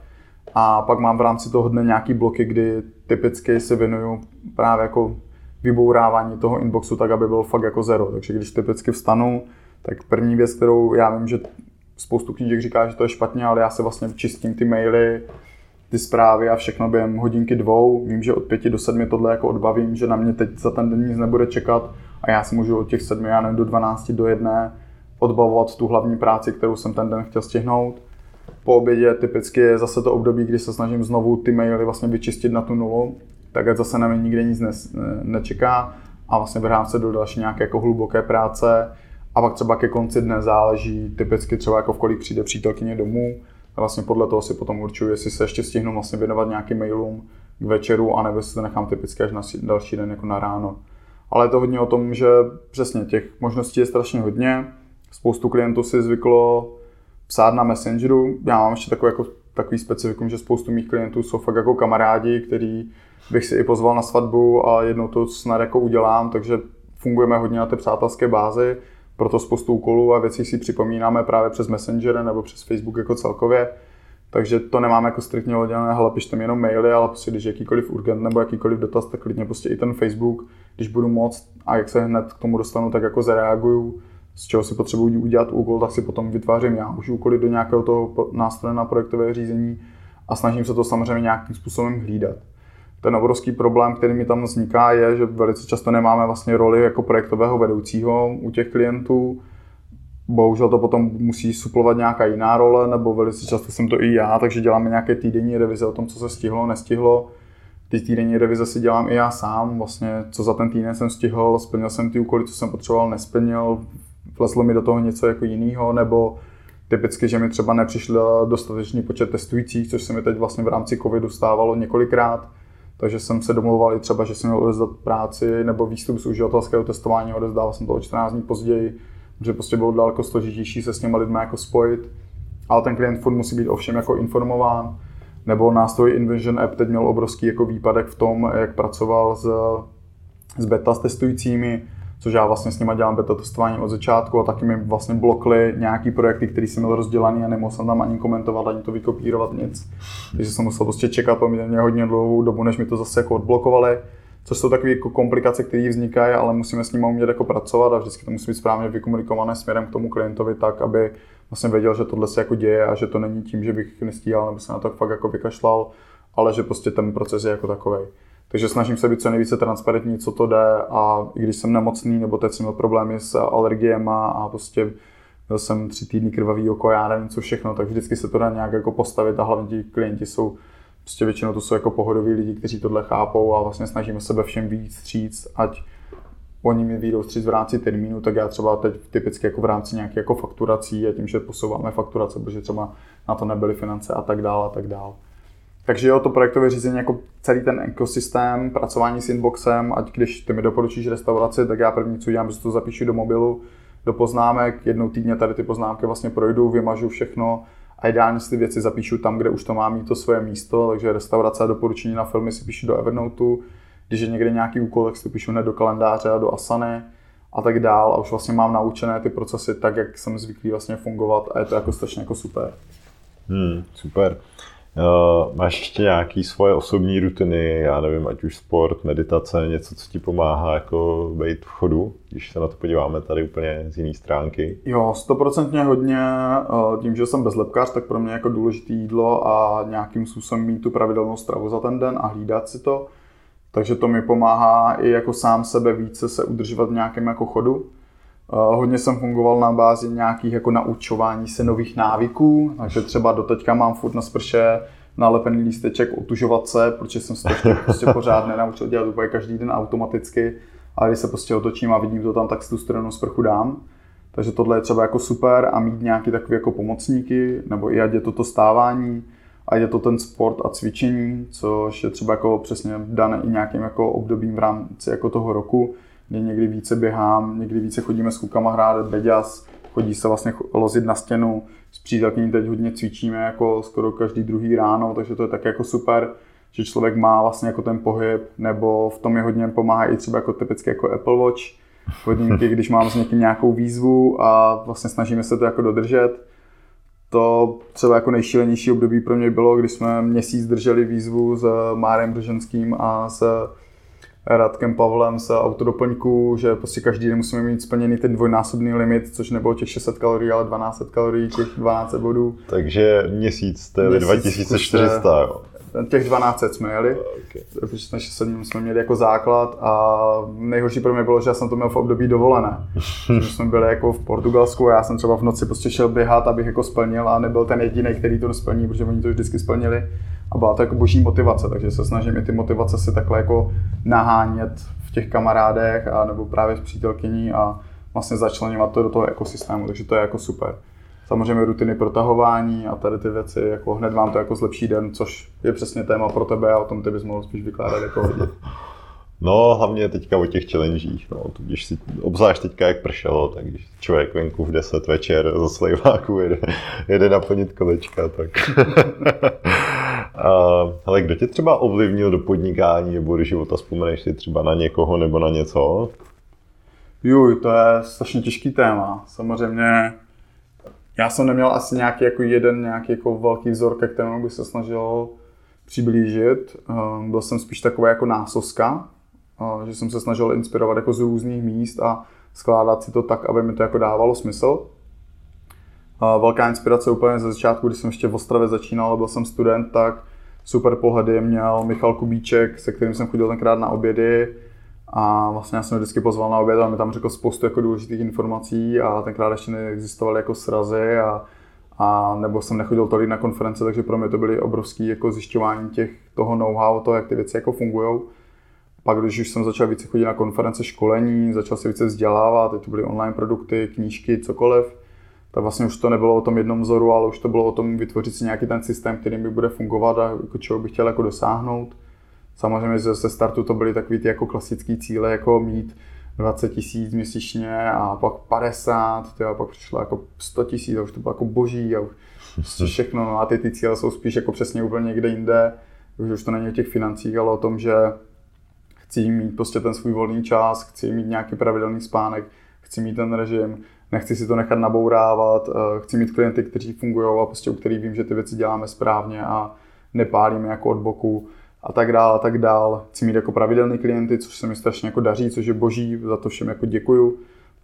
A pak mám v rámci toho dne nějaký bloky, kdy typicky se věnuju právě jako vybourávání toho inboxu tak, aby byl fakt jako zero. Takže když typicky vstanu, tak první věc, kterou já vím, že spoustu knížek říká, že to je špatně, ale já se vlastně čistím ty maily, ty zprávy a všechno během hodinky dvou. Vím, že od pěti do sedmi tohle jako odbavím, že na mě teď za ten den nic nebude čekat a já si můžu od těch sedmi, já nevím, do dvanácti, do jedné odbavovat tu hlavní práci, kterou jsem ten den chtěl stihnout. Po obědě typicky je zase to období, kdy se snažím znovu ty maily vlastně vyčistit na tu nulu, tak ať zase na mě nikde nic ne, nečeká a vlastně vrhám se do další nějaké jako hluboké práce a pak třeba ke konci dne záleží typicky třeba jako v kolik přijde přítelkyně domů. A vlastně podle toho si potom určuju, jestli se ještě stihnu vlastně věnovat nějakým mailům k večeru, anebo si to nechám typicky až na další den jako na ráno. Ale je to hodně o tom, že přesně těch možností je strašně hodně. Spoustu klientů si zvyklo psát na Messengeru. Já mám ještě takový, jako, takový specifikum, že spoustu mých klientů jsou fakt jako kamarádi, který bych si i pozval na svatbu a jednou to snad jako udělám, takže fungujeme hodně na té přátelské bázi. Proto spoustu úkolů a věcí si připomínáme právě přes Messenger nebo přes Facebook jako celkově. Takže to nemáme jako striktně oddělené, hele, pište mi jenom maily, ale prostě když jakýkoliv urgent nebo jakýkoliv dotaz, tak klidně prostě i ten Facebook, když budu moct a jak se hned k tomu dostanu, tak jako zareaguju, z čeho si potřebuji udělat úkol, tak si potom vytvářím já už úkoly do nějakého toho nástroje na projektové řízení a snažím se to samozřejmě nějakým způsobem hlídat. Ten obrovský problém, který mi tam vzniká, je, že velice často nemáme vlastně roli jako projektového vedoucího u těch klientů. bohužel to potom musí suplovat nějaká jiná role, nebo velice často jsem to i já, takže děláme nějaké týdenní revize o tom, co se stihlo, nestihlo. Ty týdenní revize si dělám i já sám, vlastně, co za ten týden jsem stihl, splnil jsem ty úkoly, co jsem potřeboval, nesplnil, vlezlo mi do toho něco jako jiného, nebo typicky, že mi třeba nepřišel dostatečný počet testujících, což se mi teď vlastně v rámci covidu stávalo několikrát. Takže jsem se domlouval i třeba, že jsem měl odezdat práci nebo výstup z uživatelského testování, odezdával jsem to o čtrnáct dní později, protože prostě bylo daleko složitější se s těma lidmi jako spojit. Ale ten klient furt musí být ovšem jako informován. Nebo nástroj InVision app teď měl obrovský jako výpadek v tom, jak pracoval s, s beta s testujícími, což já vlastně s nima dělám beta testování od začátku a taky mi vlastně blokli nějaký projekty, které jsem měl rozdělaný a nemohl jsem tam ani komentovat, ani to vykopírovat, nic. Takže jsem musel prostě čekat poměrně hodně dlouhou dobu, než mi to zase jako odblokovali. Což jsou takové jako komplikace, které vznikají, ale musíme s nimi umět jako pracovat a vždycky to musí být správně vykomunikované směrem k tomu klientovi tak, aby vlastně věděl, že tohle se jako děje a že to není tím, že bych nestíhal nebo se na to fakt jako vykašlal, ale že prostě ten proces je jako takovej. Takže snažím se být co nejvíce transparentní, co to jde, a i když jsem nemocný, nebo teď jsem měl problémy s alergiema a prostě měl jsem tři týdny krvavý oko, já nevím co všechno, tak vždycky se to dá nějak jako postavit a hlavně ti klienti jsou prostě většinou to jsou jako pohodoví lidi, kteří tohle chápou a vlastně snažíme se všem víc stříct, ať oni mi vyjdou stříct v rámci termínu, tak já třeba teď typicky jako v rámci nějaké jako fakturací a tím, že posouváme fakturace, protože třeba na to nebyly finance a tak dále a tak dále. Takže jo, to projektové řízení, jako celý ten ekosystém, pracování s inboxem, ať když ty mi doporučíš restauraci, tak já první, co dělám, že to zapíšu do mobilu, do poznámek, jednou týdně tady ty poznámky vlastně projdu, vymažu všechno a ideálně si ty věci zapíšu tam, kde už to má mít to svoje místo, takže restaurace a doporučení na filmy si píšu do Evernoteu, když je někde nějaký úkol, tak si to píšu hned do kalendáře a do Asany a tak dál a už vlastně mám naučené ty procesy tak, jak jsem zvyklý vlastně fungovat a je to jako strašně jako super. Hmm, super. Uh, máš ještě nějaký svoje osobní rutiny, já nevím, ať už sport, meditace, něco, co ti pomáhá jako být v chodu, když se na to podíváme tady úplně z jiné stránky? Jo, stoprocentně hodně, uh, tím, že jsem bezlepkař, tak pro mě jako důležité jídlo a nějakým způsobem mít tu pravidelnou stravu za ten den a hlídat si to, takže to mi pomáhá i jako sám sebe více se udržovat v nějakém jako chodu. Hodně jsem fungoval na bázi nějakých jako naučování se nových návyků, takže třeba doteďka mám furt na sprše nalepený lísteček otužovat se, protože jsem se to prostě pořád nenaučil dělat úplně každý den automaticky, ale když se prostě otočím a vidím to tam, tak si tu studenou sprchu dám. Takže tohle je třeba jako super a mít nějaké takové jako pomocníky, nebo i ať je to to stávání, ať je to ten sport a cvičení, což je třeba jako přesně dané i nějakým jako obdobím v rámci jako toho roku. Někdy více běhám, někdy více chodíme s klukama hrát beďas, chodí se vlastně lozit na stěnu, s přítelkyní teď hodně cvičíme jako skoro každý druhý ráno, takže to je tak jako super, že člověk má vlastně jako ten pohyb, nebo v tom je hodně pomáhá i třeba jako typicky jako Apple Watch hodinky, když mám s někým nějakou výzvu a vlastně snažíme se to jako dodržet. To třeba jako nejšílenější období pro mě bylo, když jsme měsíc drželi výzvu s Márem Brženským a s Radkem Pavlem z autodoplňků, že prostě každý den musíme mít splněný ten dvojnásobný limit, což nebylo těch šest set kalorií, ale dvanáct set kalorií, těch dvanáct bodů. Takže měsíc, to je dva tisíce čtyři sta, jo? Těch dvanáct set jsme jeli, okay. Protože ten šest set jsme měli jako základ a nejhorší pro mě bylo, že já jsem to měl v období dovolené. Že jsme byli jako v Portugalsku a já jsem třeba v noci prostě šel běhat, abych jako splnil a nebyl ten jediný, který to nesplní, protože oni to vždycky splnili. A byla to jako boží motivace, takže se snažím i ty motivace si takhle jako nahánět v těch kamarádech a nebo právě s přítelkyní a vlastně začleňovat to do toho ekosystému, takže to je jako super. Samozřejmě rutiny protahování a tady ty věci, jako hned vám to jako zlepší den, což je přesně téma pro tebe a o tom ty bys mohl spíš vykládat jako hodně. No hlavně teďka o těch challengech, no, když si obzvlášť teďka jak pršelo, tak když člověk venku v deset večer ze Slejváku jede, jede naplnit kolečka, tak... Uh, ale kdo tě třeba ovlivnil do podnikání nebo do života, vzpomeneš si třeba na někoho nebo na něco? Juj, to je strašně těžký téma. Samozřejmě já jsem neměl asi nějaký jako jeden nějaký jako velký vzor, ke kterému bych se snažil přiblížit. Uh, byl jsem spíš taková jako násoska, uh, že jsem se snažil inspirovat jako z různých míst a skládat si to tak, aby mi to jako dávalo smysl. Velká inspirace úplně ze začátku, když jsem ještě v Ostravě začínal, byl jsem student, tak super pohledy měl Michal Kubíček, se kterým jsem chodil tenkrát na obědy A vlastně já jsem vždycky pozval na oběd a mi tam řekl spoustu jako důležitých informací a tenkrát ještě neexistovaly jako srazy a, a nebo jsem nechodil tolik na konference, takže pro mě to byly obrovské jako zjišťování těch, toho know-how, toho, jak ty věci jako fungujou. Pak když už jsem začal více chodit na konference, školení, začal se více vzdělávat, teď to byly online produkty, knížky, cokoliv, tak vlastně už to nebylo o tom jednom vzoru, ale už to bylo o tom vytvořit si nějaký ten systém, který mi bude fungovat a jako čeho bych chtěl jako dosáhnout. Samozřejmě, že ze startu to byly takový ty jako klasický cíle, jako mít dvacet tisíc měsíčně a pak padesát, a pak přišlo jako sto tisíc a už to bylo jako boží a už všechno. No a ty, ty cíle jsou spíš jako přesně úplně někde jinde, už, už to není o těch financích, ale o tom, že chci mít prostě ten svůj volný čas, chci mít nějaký pravidelný spánek, chci mít ten režim, nechci si to nechat nabourávat, chci mít klienty, kteří fungují a prostě u kterých vím, že ty věci děláme správně a nepálíme jako od boku. A tak dál, a tak dál. Chci mít jako pravidelný klienty, což se mi strašně jako daří, což je boží, za to všem jako děkuju.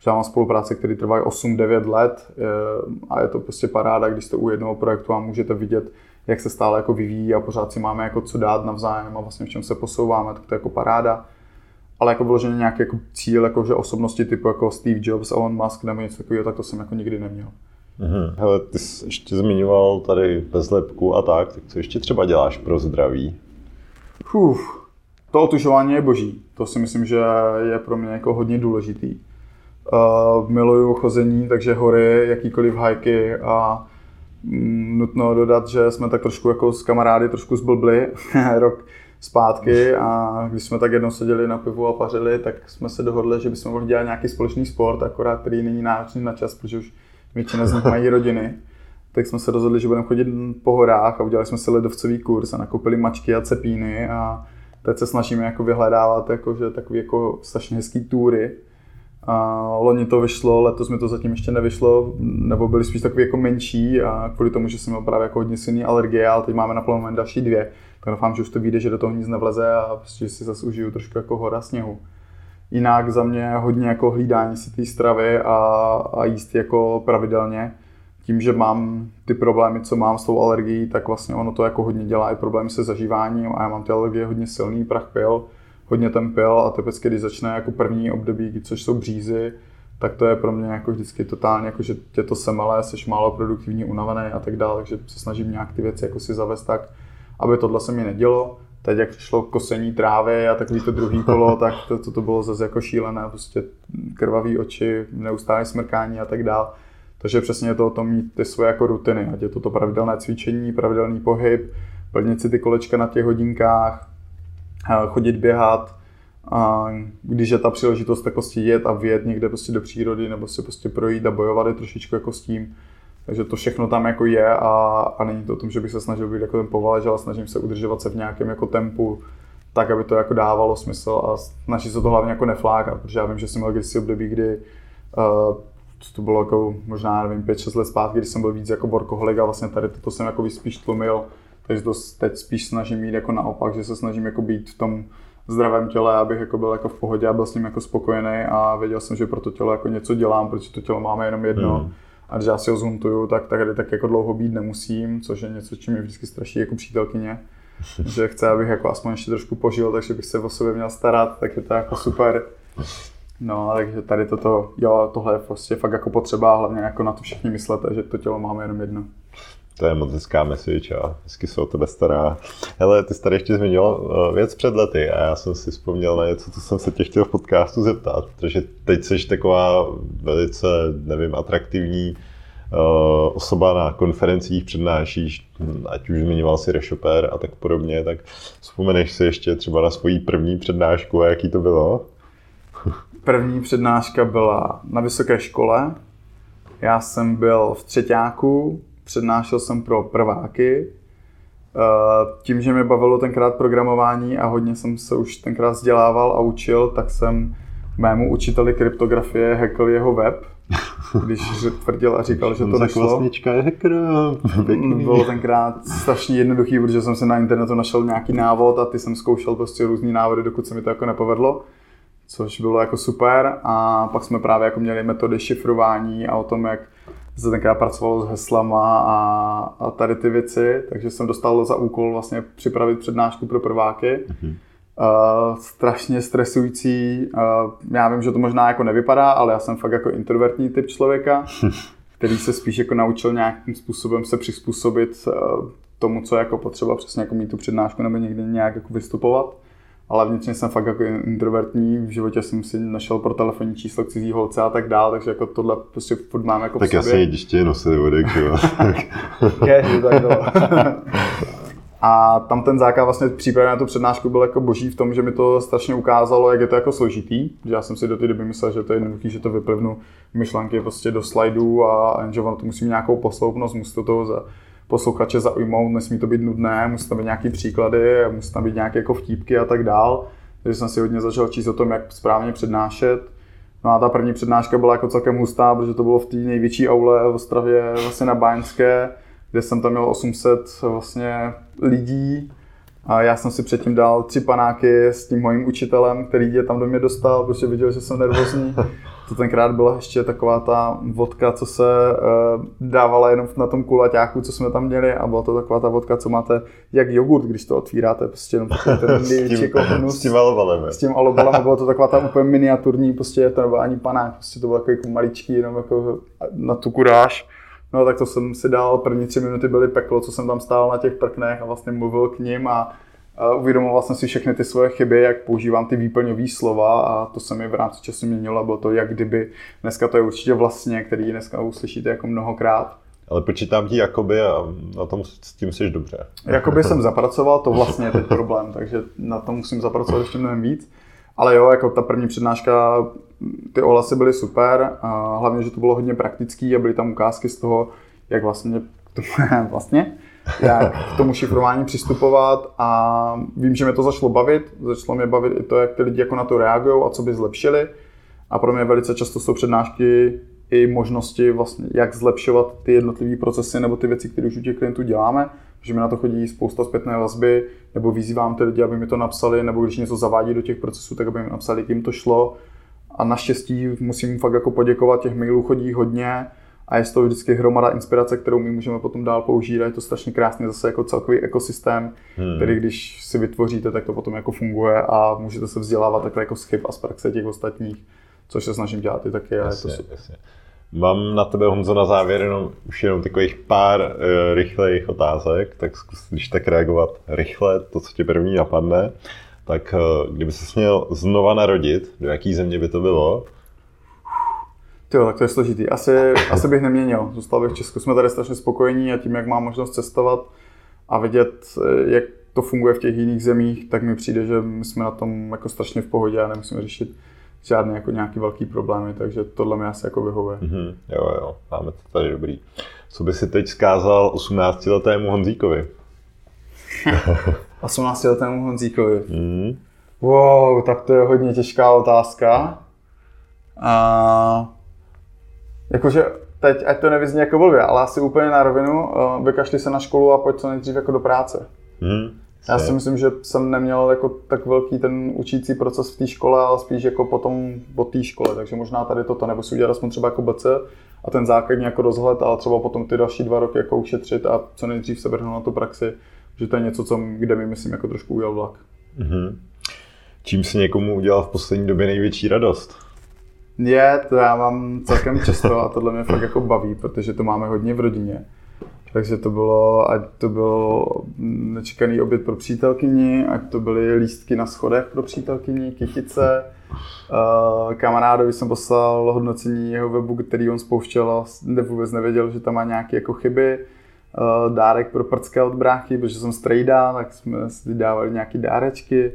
Já mám spolupráce, které trvají osm devět let a je to prostě paráda, když jste u jednoho projektu a můžete vidět, jak se stále jako vyvíjí a pořád si máme jako co dát navzájem a vlastně v čem se posouváme, tak to je jako paráda. Ale jako vloženě nějaký jako cíl, jako že osobnosti typu jako Steve Jobs, Elon Musk nebo něco takového, tak to jsem jako nikdy neměl. Mhm. Hele, ty jsi ještě zmiňoval tady bezlepku a tak, tak co ještě třeba děláš pro zdraví? Uf, to otužování je boží. To si myslím, že je pro mě jako hodně důležitý. Uh, miluju chození, takže hory, jakýkoliv hajky a mm, nutno dodat, že jsme tak trošku jako s kamarády trošku zblbli rok zpátky a když jsme tak jednou seděli na pivu a pařili, tak jsme se dohodli, že bychom mohli dělat nějaký společný sport, akorát který není náročný na čas, protože už většina z nich mají rodiny. Tak jsme se rozhodli, že budeme chodit po horách a udělali jsme si ledovcový kurz a nakoupili mačky a cepíny a teď se snažíme jako vyhledávat jako, že takový jako strašně hezký túry. A loni to vyšlo, letos mi to zatím ještě nevyšlo, nebo byly spíš takový jako menší a kvůli tomu, že jsem měl právě jako hodně silný alergie, ale teď máme naplánované další dvě. Tak doufám, že už to vyjde, že do toho nic nevleze a prostě si zase užiju trošku jako hora sněhu. Jinak za mě hodně jako hlídání si té stravy a, a jíst jako pravidelně. Tím, že mám ty problémy, co mám s tou alergií, tak vlastně ono to jako hodně dělá i problémy se zažíváním a já mám ty alergie hodně silný, prach pil, hodně ten pil a typicky, když začne jako první období, což jsou břízy, tak to je pro mě jako vždycky totálně, jako, že tě to semele, seš málo produktivní, unavený a tak dále, takže se snažím nějak ty věci jako si zavést tak, aby tohle se mi nedělo. Teď jak přišlo kosení trávy a takový to druhý kolo, tak to, to, to bylo zase jako šílené, prostě krvavý oči, neustálé smrkání a tak dále. Takže přesně je to o tom mít ty svoje jako rutiny, ať je to to pravidelné cvičení, pravidelný pohyb, plnit si ty kolečka na těch hodinkách, chodit běhat, a když je ta příležitost tak prostě jet a vyjet někde prostě do přírody nebo se prostě projít a bojovat je trošičku jako s tím. Takže to všechno tam jako je a, a není to o tom, že bych se snažil být jako ten povalež, ale snažím se udržovat se v nějakém jako tempu, tak, aby to jako dávalo smysl a snažit se to hlavně jako neflákat, protože já vím, že jsem měl kdysi období, kdy uh, to bylo jako možná, nevím, pět šest let zpátky, když jsem byl víc jako workoholik a vlastně tady toto jsem jako spíš tlumil, takže to teď spíš snažím jít jako naopak, že se snažím jako být v tom zdravém těle, abych jako byl jako v pohodě a byl s ním jako spokojený a věděl jsem, že pro to tělo jako něco dělám, protože to tělo máme jenom jedno mm. a když já si ho zhuntuju, tak tady tak jako dlouho být nemusím, což je něco, čím mě vždycky straší jako přítelkyně, že chce, abych jako aspoň ještě trošku požil, takže bych se o sobě měl starat, tak je to jako super. No, takže tady toto, jo, tohle je prostě fakt jako potřeba, hlavně jako na to všichni myslete, že to tělo máme jenom jedno. To je moc hezká message a hezky se o tebe stará. Hele, ty jsi tady ještě zmiňoval věc před lety a já jsem si vzpomněl na něco, co jsem se tě chtěl v podcastu zeptat, protože teď jsi taková velice, nevím, atraktivní osoba na konferencích, přednášíš, ať už zmiňoval si reshopper a tak podobně, tak vzpomeneš si ještě třeba na svoji první přednášku a jaký to bylo? První přednáška byla na vysoké škole, já jsem byl v třeťáku, přednášel jsem pro prváky. Tím, že mě bavilo tenkrát programování a hodně jsem se už tenkrát vzdělával a učil, tak jsem mému učiteli kryptografie hackl jeho web, když tvrdil a říkal, že to nešlo. Honza Kvasnička je hacker. Bylo tenkrát strašně jednoduchý, protože jsem si na internetu našel nějaký návod a ty jsem zkoušel prostě různý návody, dokud se mi to jako nepovedlo. Což bylo jako super a pak jsme právě jako měli metody šifrování a o tom, jak se tenkrát pracovalo s heslama a, a tady ty věci, takže jsem dostal za úkol vlastně připravit přednášku pro prváky. Mm-hmm. Uh, strašně stresující. Uh, já vím, že to možná jako nevypadá, ale já jsem fakt jako introvertní typ člověka, který se spíš jako naučil nějakým způsobem se přizpůsobit uh, tomu, co je jako potřeba, přesně jako mít tu přednášku nebo někdy nějak jako vystupovat. Ale vnitřně jsem fakt jako introvertní, v životě jsem si našel pro telefonní číslo k cizí holce a tak dále, takže jako tohle prostě furt mám jako tak v sobě. Tak jasně, ještě nosil vodek, jo. Keži, tak dole. A tam ten základ vlastně přípravy na tu přednášku byl jako boží v tom, že mi to strašně ukázalo, jak je to jako složitý. Já jsem si do té doby myslel, že to je jednoduchý, že to vyplivnu myšlenky prostě do slajdů a že ono to musí mít nějakou posloupnost, musí to toho za posluchače zaujmout, nesmí to být nudné, musí tam být nějaký příklady, musí tam být nějaké jako vtípky a tak dál. Takže jsem si hodně začal číst o tom, jak správně přednášet. No a ta první přednáška byla jako celkem hustá, protože to bylo v té největší aule v Ostravě, vlastně na Báňské, kde jsem tam měl osm set vlastně lidí. A já jsem si předtím dal tři panáky s tím mojím učitelem, který je tam do mě dostal, protože viděl, že jsem nervózní. To tenkrát byla ještě taková ta vodka, co se dávala jenom na tom kulaťáku, co jsme tam měli, a byla to taková ta vodka, co máte jak jogurt, když to otvíráte, prostě jenom ten největší kohnus. S tím alobalem. S tím alobalem, a byla to taková ta úplně miniaturní, prostě to nebyl ani panák, prostě to bylo takový maličký, jenom jako na tu kuráž. No tak to jsem si dal, první tři minuty byly peklo, co jsem tam stál na těch prknech a vlastně mluvil k nim a, a uvědomoval jsem si všechny ty svoje chyby, jak používám ty výplňové slova, a to se mi v rámci času měnilo a bylo to jak kdyby. Dneska to je určitě vlastně, který dneska uslyšíte jako mnohokrát. Ale počítám ti jakoby a na tom s tím jsi dobře. Jakoby jsem zapracoval, to vlastně je teď problém, takže na tom musím zapracovat ještě mnohem víc. Ale jo, jako ta první přednáška, ty ohlasy byly super, a hlavně, že to bylo hodně praktický a byly tam ukázky z toho, jak vlastně, vlastně jak k tomu šifrování přistupovat, a vím, že mě to začalo bavit, začalo mě bavit i to, jak ty lidi jako na to reagují a co by zlepšili, a pro mě velice často jsou přednášky i možnosti vlastně, jak zlepšovat ty jednotlivé procesy nebo ty věci, které už u těch klientů děláme, že mi na to chodí spousta zpětné vazby, nebo vyzývám ty lidi, aby mi to napsali, nebo když něco zavádí do těch procesů, tak aby mi napsali, kým to šlo. A naštěstí musím fakt jako poděkovat, těch mailů chodí hodně a je to vždycky hromada inspirace, kterou my můžeme potom dál použít, a je to strašně krásný zase jako celkový ekosystém, hmm. který když si vytvoříte, tak to potom jako funguje a můžete se vzdělávat takhle jako z chyb a z praxe těch ostatních, což se snažím dělat i taky. Jasně, to jasně. Mám na tebe, Honzo, na závěr jenom, už jenom takových pár e, rychlejch otázek, tak zkus, když tak reagovat rychle, to, co ti první napadne. Tak e, kdyby ses měl znova narodit, do jaký země by to bylo? Jo, tak to je složitý. Asi, asi bych neměnil. Zůstal bych v Česku. Jsme tady strašně spokojení a tím, jak mám možnost cestovat a vidět, jak to funguje v těch jiných zemích, tak mi přijde, že my jsme na tom jako strašně v pohodě a nemusíme řešit žádné jako nějaký velký problémy, takže tohle mi asi jako vyhovuje. Mm-hmm, jo, jo, máme to tady dobrý. Co by si teď zkázal osmnáctiletému Honzíkovi? osmnáctiletému Honzíkovi? Mm. Wow, tak to je hodně těžká otázka. A jakože teď, ať to nevyzní jako blbě, ale asi úplně na rovinu, vykašli se na školu a pojď co nejdřív jako do práce. Mm. Já si myslím, že jsem neměl jako tak velký ten učící proces v té škole, ale spíš jako potom po té škole, takže možná tady toto, nebo si udělat aspoň třeba jako B C a ten základní jako rozhled, ale třeba potom ty další dva roky jako ušetřit a co nejdřív se vrhnout na tu praxi, že to je něco, co, kde mi myslím jako trošku ujel vlak. Mm-hmm. Čím si někomu udělal v poslední době největší radost? Je, to já mám celkem často a tohle mě fakt jako baví, protože to máme hodně v rodině. Takže to bylo, ať to byl nečekaný oběd pro přítelkyni, ať to byly lístky na schodech pro přítelkyni, kytice. Kamarádovi jsem poslal hodnocení jeho webu, který on spouštěl a vůbec nevěděl, že tam má nějaké jako chyby. Dárek pro prcka od bráchy, protože jsem strejda, tak jsme si dávali nějaké dárečky.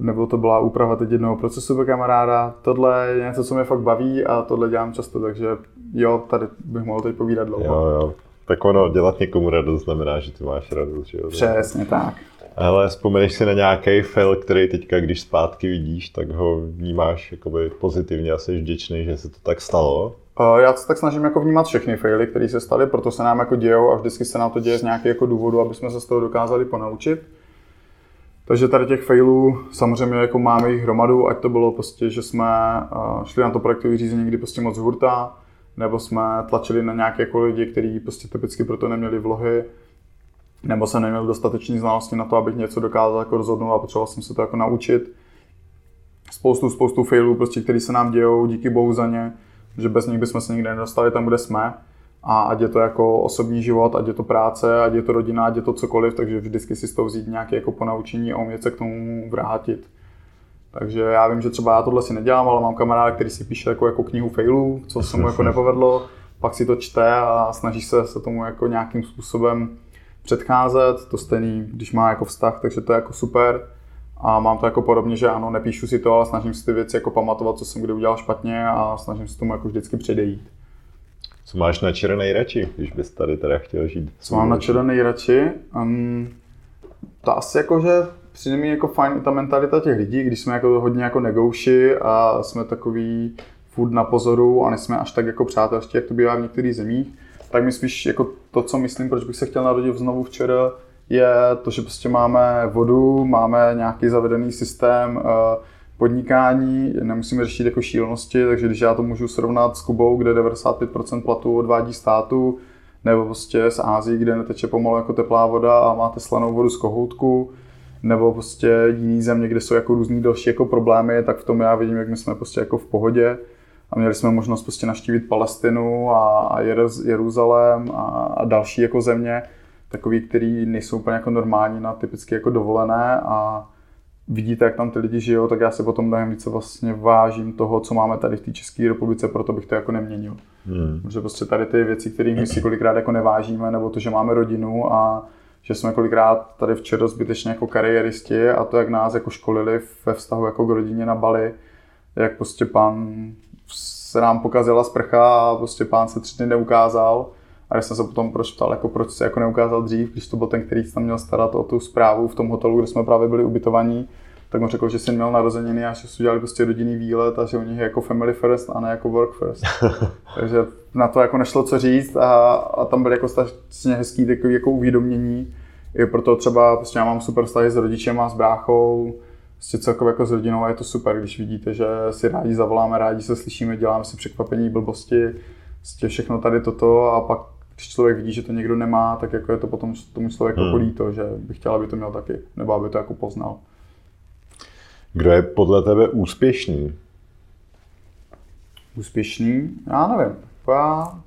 Nebo to byla úprava teď jednoho procesu pro kamaráda. Tohle je něco, co mě fakt baví a tohle dělám často, takže jo, tady bych mohl teď povídat dlouho. Jo, jo. Tak ono, dělat někomu radost znamená, že ty máš radost, že jo? Přesně tak. Hele, vzpomeneš si na nějaký fail, který teďka, když zpátky vidíš, tak ho vnímáš jakoby pozitivně a jsi vděčný, že se to tak stalo? Já se tak snažím jako vnímat všechny faily, které se staly, proto se nám jako dějou a vždycky se nám to děje z nějakého jako důvodu, aby jsme se z toho dokázali ponaučit. Takže tady těch failů samozřejmě jako máme jich hromadu, ať to bylo prostě, že jsme šli na to projektové řízení někdy prostě moc hurta, nebo jsme tlačili na nějaké jako lidi, kteří prostě typicky proto neměli vlohy. nebo jsem neměl dostatečné znalosti na to, abych něco dokázal jako rozhodnout a potřeboval jsem se to jako naučit. Spoustu, spoustu failů, prostě, který se nám dějou, díky bohu za ně, že bez nich bychom se nikdy nedostali tam, kde jsme. A ať je to jako osobní život, ať je to práce, ať je to rodina, ať je to cokoliv, takže vždycky si z toho vzít nějaké jako ponaučení a umět se k tomu vrátit. Takže já vím, že třeba já tohle si nedělám, ale mám kamaráda, který si píše jako, jako knihu failů, co se mu jako nepovedlo, pak si to čte a snaží se, se tomu jako nějakým způsobem předcházet. To stejný, když má jako vztah, takže to je jako super. A mám to jako podobně, že ano, nepíšu si to, ale snažím si ty věci jako pamatovat, co jsem kdy udělal špatně a snažím se tomu jako vždycky předejít. Co máš na čere nejradši, když bys tady teda chtěl žít? Co mám na čere nejradši? Um, ta asi jako, že přijde mi jako fajn i ta mentalita těch lidí, když jsme jako hodně jako negouši a jsme takový food na pozoru a nejsme až tak jako přátelští, jak to bývá v některých zemích, tak mi spíš jako to, co myslím, proč bych se chtěl narodit znovu včera, je to, že prostě máme vodu, máme nějaký zavedený systém podnikání, nemusíme řešit jako šílenosti, takže když já to můžu srovnat s Kubou, kde devadesát pět procent platu odvádí státu, nebo prostě z Ázie, kde neteče pomalu jako teplá voda a máte slanou vodu z kohoutku, nebo prostě jiný země, kde jsou jako různý další jako problémy, tak v tom já vidím, jak my jsme prostě jako v pohodě. A měli jsme možnost prostě navštívit Palestinu a Jeruzalém a další jako země, takový, který nejsou úplně jako normální na typicky jako dovolené a vidíte, jak tam ty lidi žijou, tak já si potom dám více vlastně vážím toho, co máme tady v té České republice, proto bych to jako neměnil. Hmm. Protože prostě tady ty věci, které my si kolikrát jako nevážíme, nebo to, že máme rodinu a že jsme kolikrát tady včera zbytečně jako kariéristi a to, jak nás jako školili ve vztahu jako k rodině na Bali, jak prostě pán se nám pokazila sprcha a prostě pán se tři dny neukázal. A když jsem se potom proč ptal, jako proč se jako neukázal dřív, když to byl ten, který se tam měl starat o tu zprávu v tom hotelu, kde jsme právě byli ubytovaní, tak mu řekl, že jsem měl narozeniny a že si udělali prostě rodinný výlet a že u nich je jako family first a ne jako work first. Takže na to jako nešlo co říct a, a tam byly jako strašně hezký takový jako uvědomění. I proto třeba prostě já mám super vztahy s rodičema, s bráchou, prostě celkově jako s rodinou a je to super, když vidíte, že si rádi zavoláme, rádi se slyšíme, děláme si překvapení, blbosti, prostě všechno tady toto a pak když člověk vidí, že to někdo nemá, tak jako je to potom tomu člověku hmm. líto, že bych chtěl, aby to měl taky, nebo aby to jako poznal. Kdo je podle tebe úspěšný? Úspěšný? Já nevím. Já,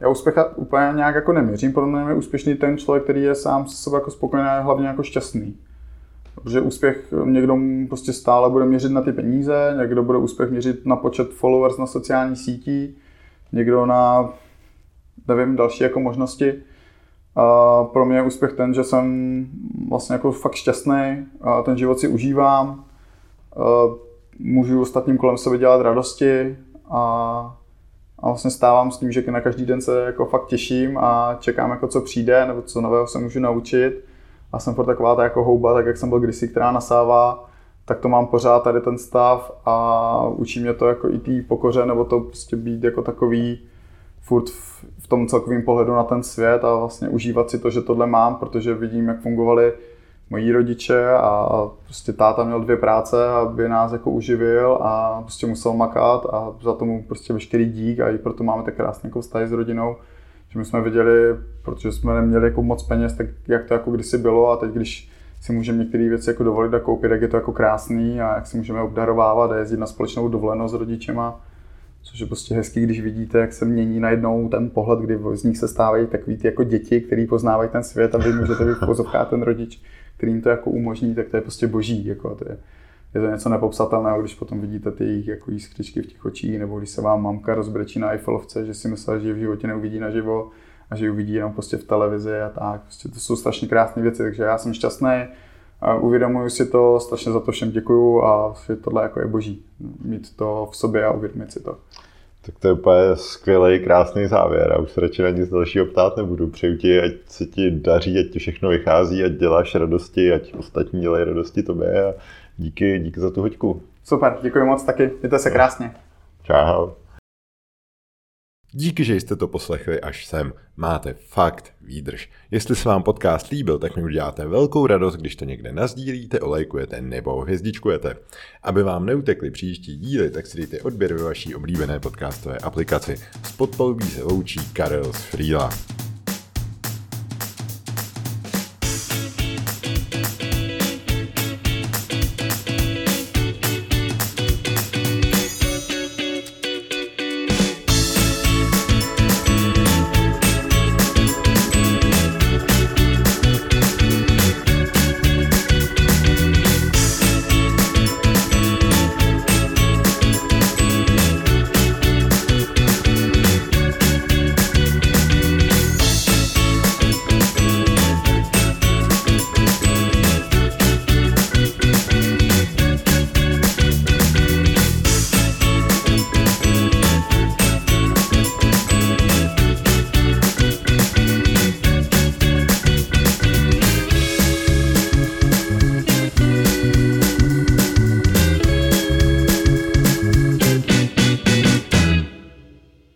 já úspěch úplně nějak jako neměřím, podle mě je úspěšný ten člověk, který je sám se sebou jako spokojený a hlavně jako šťastný. Protože úspěch někdo prostě stále bude měřit na ty peníze, někdo bude úspěch měřit na počet followers na sociální síti, někdo na nevím, další jako možnosti. Uh, pro mě je úspěch ten, že jsem vlastně jako fakt šťastný, uh, ten život si užívám, uh, můžu ostatním kolem sebe dělat radosti a, a vlastně stávám s tím, že na každý den se jako fakt těším a čekám, jako co přijde nebo co nového se můžu naučit. A jsem furt taková ta jako houba, tak jak jsem byl kdysi, která nasává, tak to mám pořád tady ten stav a učí mě to jako i té pokoře nebo to prostě být jako takový furt v tom celkovém pohledu na ten svět a vlastně užívat si to, že tohle mám, protože vidím, jak fungovali moji rodiče a prostě táta měl dvě práce, aby nás jako uživil a prostě musel makat a za tomu prostě veškerý dík a i proto máme tak krásný jako vztahy s rodinou, že my jsme viděli, protože jsme neměli jako moc peněz, tak jak to jako kdysi bylo a teď, když si můžeme některé věci jako dovolit a koupit, jak je to jako krásný a jak si můžeme obdarovávat a jezdit na společnou dovolenou s rodičema. Což je prostě hezký, když vidíte, jak se mění najednou ten pohled, kdy z nich se stávají takový ty jako děti, který poznávají ten svět a vy můžete být pozovkát ten rodič, který jim to jako umožní, tak to je prostě boží. Jako to je, je to něco nepopsatelného, když potom vidíte ty jejich jako jiskřičky v těch očích, nebo když se vám mamka rozbrečí na Eiffelovce, že si myslela, že ji v životě neuvidí naživo a že ji uvidí jenom prostě v televizi a tak. Prostě to jsou strašně krásné věci, takže já jsem šťastný. Uvědomuji si to, strašně za to všem děkuju a tohle jako je boží, mít to v sobě a uvědomit si to. Tak to je úplně skvělý, krásný závěr a už se radši na nic dalšího ptát nebudu. Přeju ti, ať se ti daří, ať ti všechno vychází, ať děláš radosti, ať ostatní dělají radosti tobě a díky, díky za tu hoďku. Super, děkuji moc taky, mějte se krásně. Čau. Díky, že jste to poslechli až sem. Máte fakt výdrž. Jestli se vám podcast líbil, tak mi uděláte velkou radost, když to někde nazdílíte, olajkujete nebo hvězdičkujete. Aby vám neutekly příští díly, tak si dejte odběr ve vaší oblíbené podcastové aplikaci. Spod palubí se loučí Karel Sfrýla.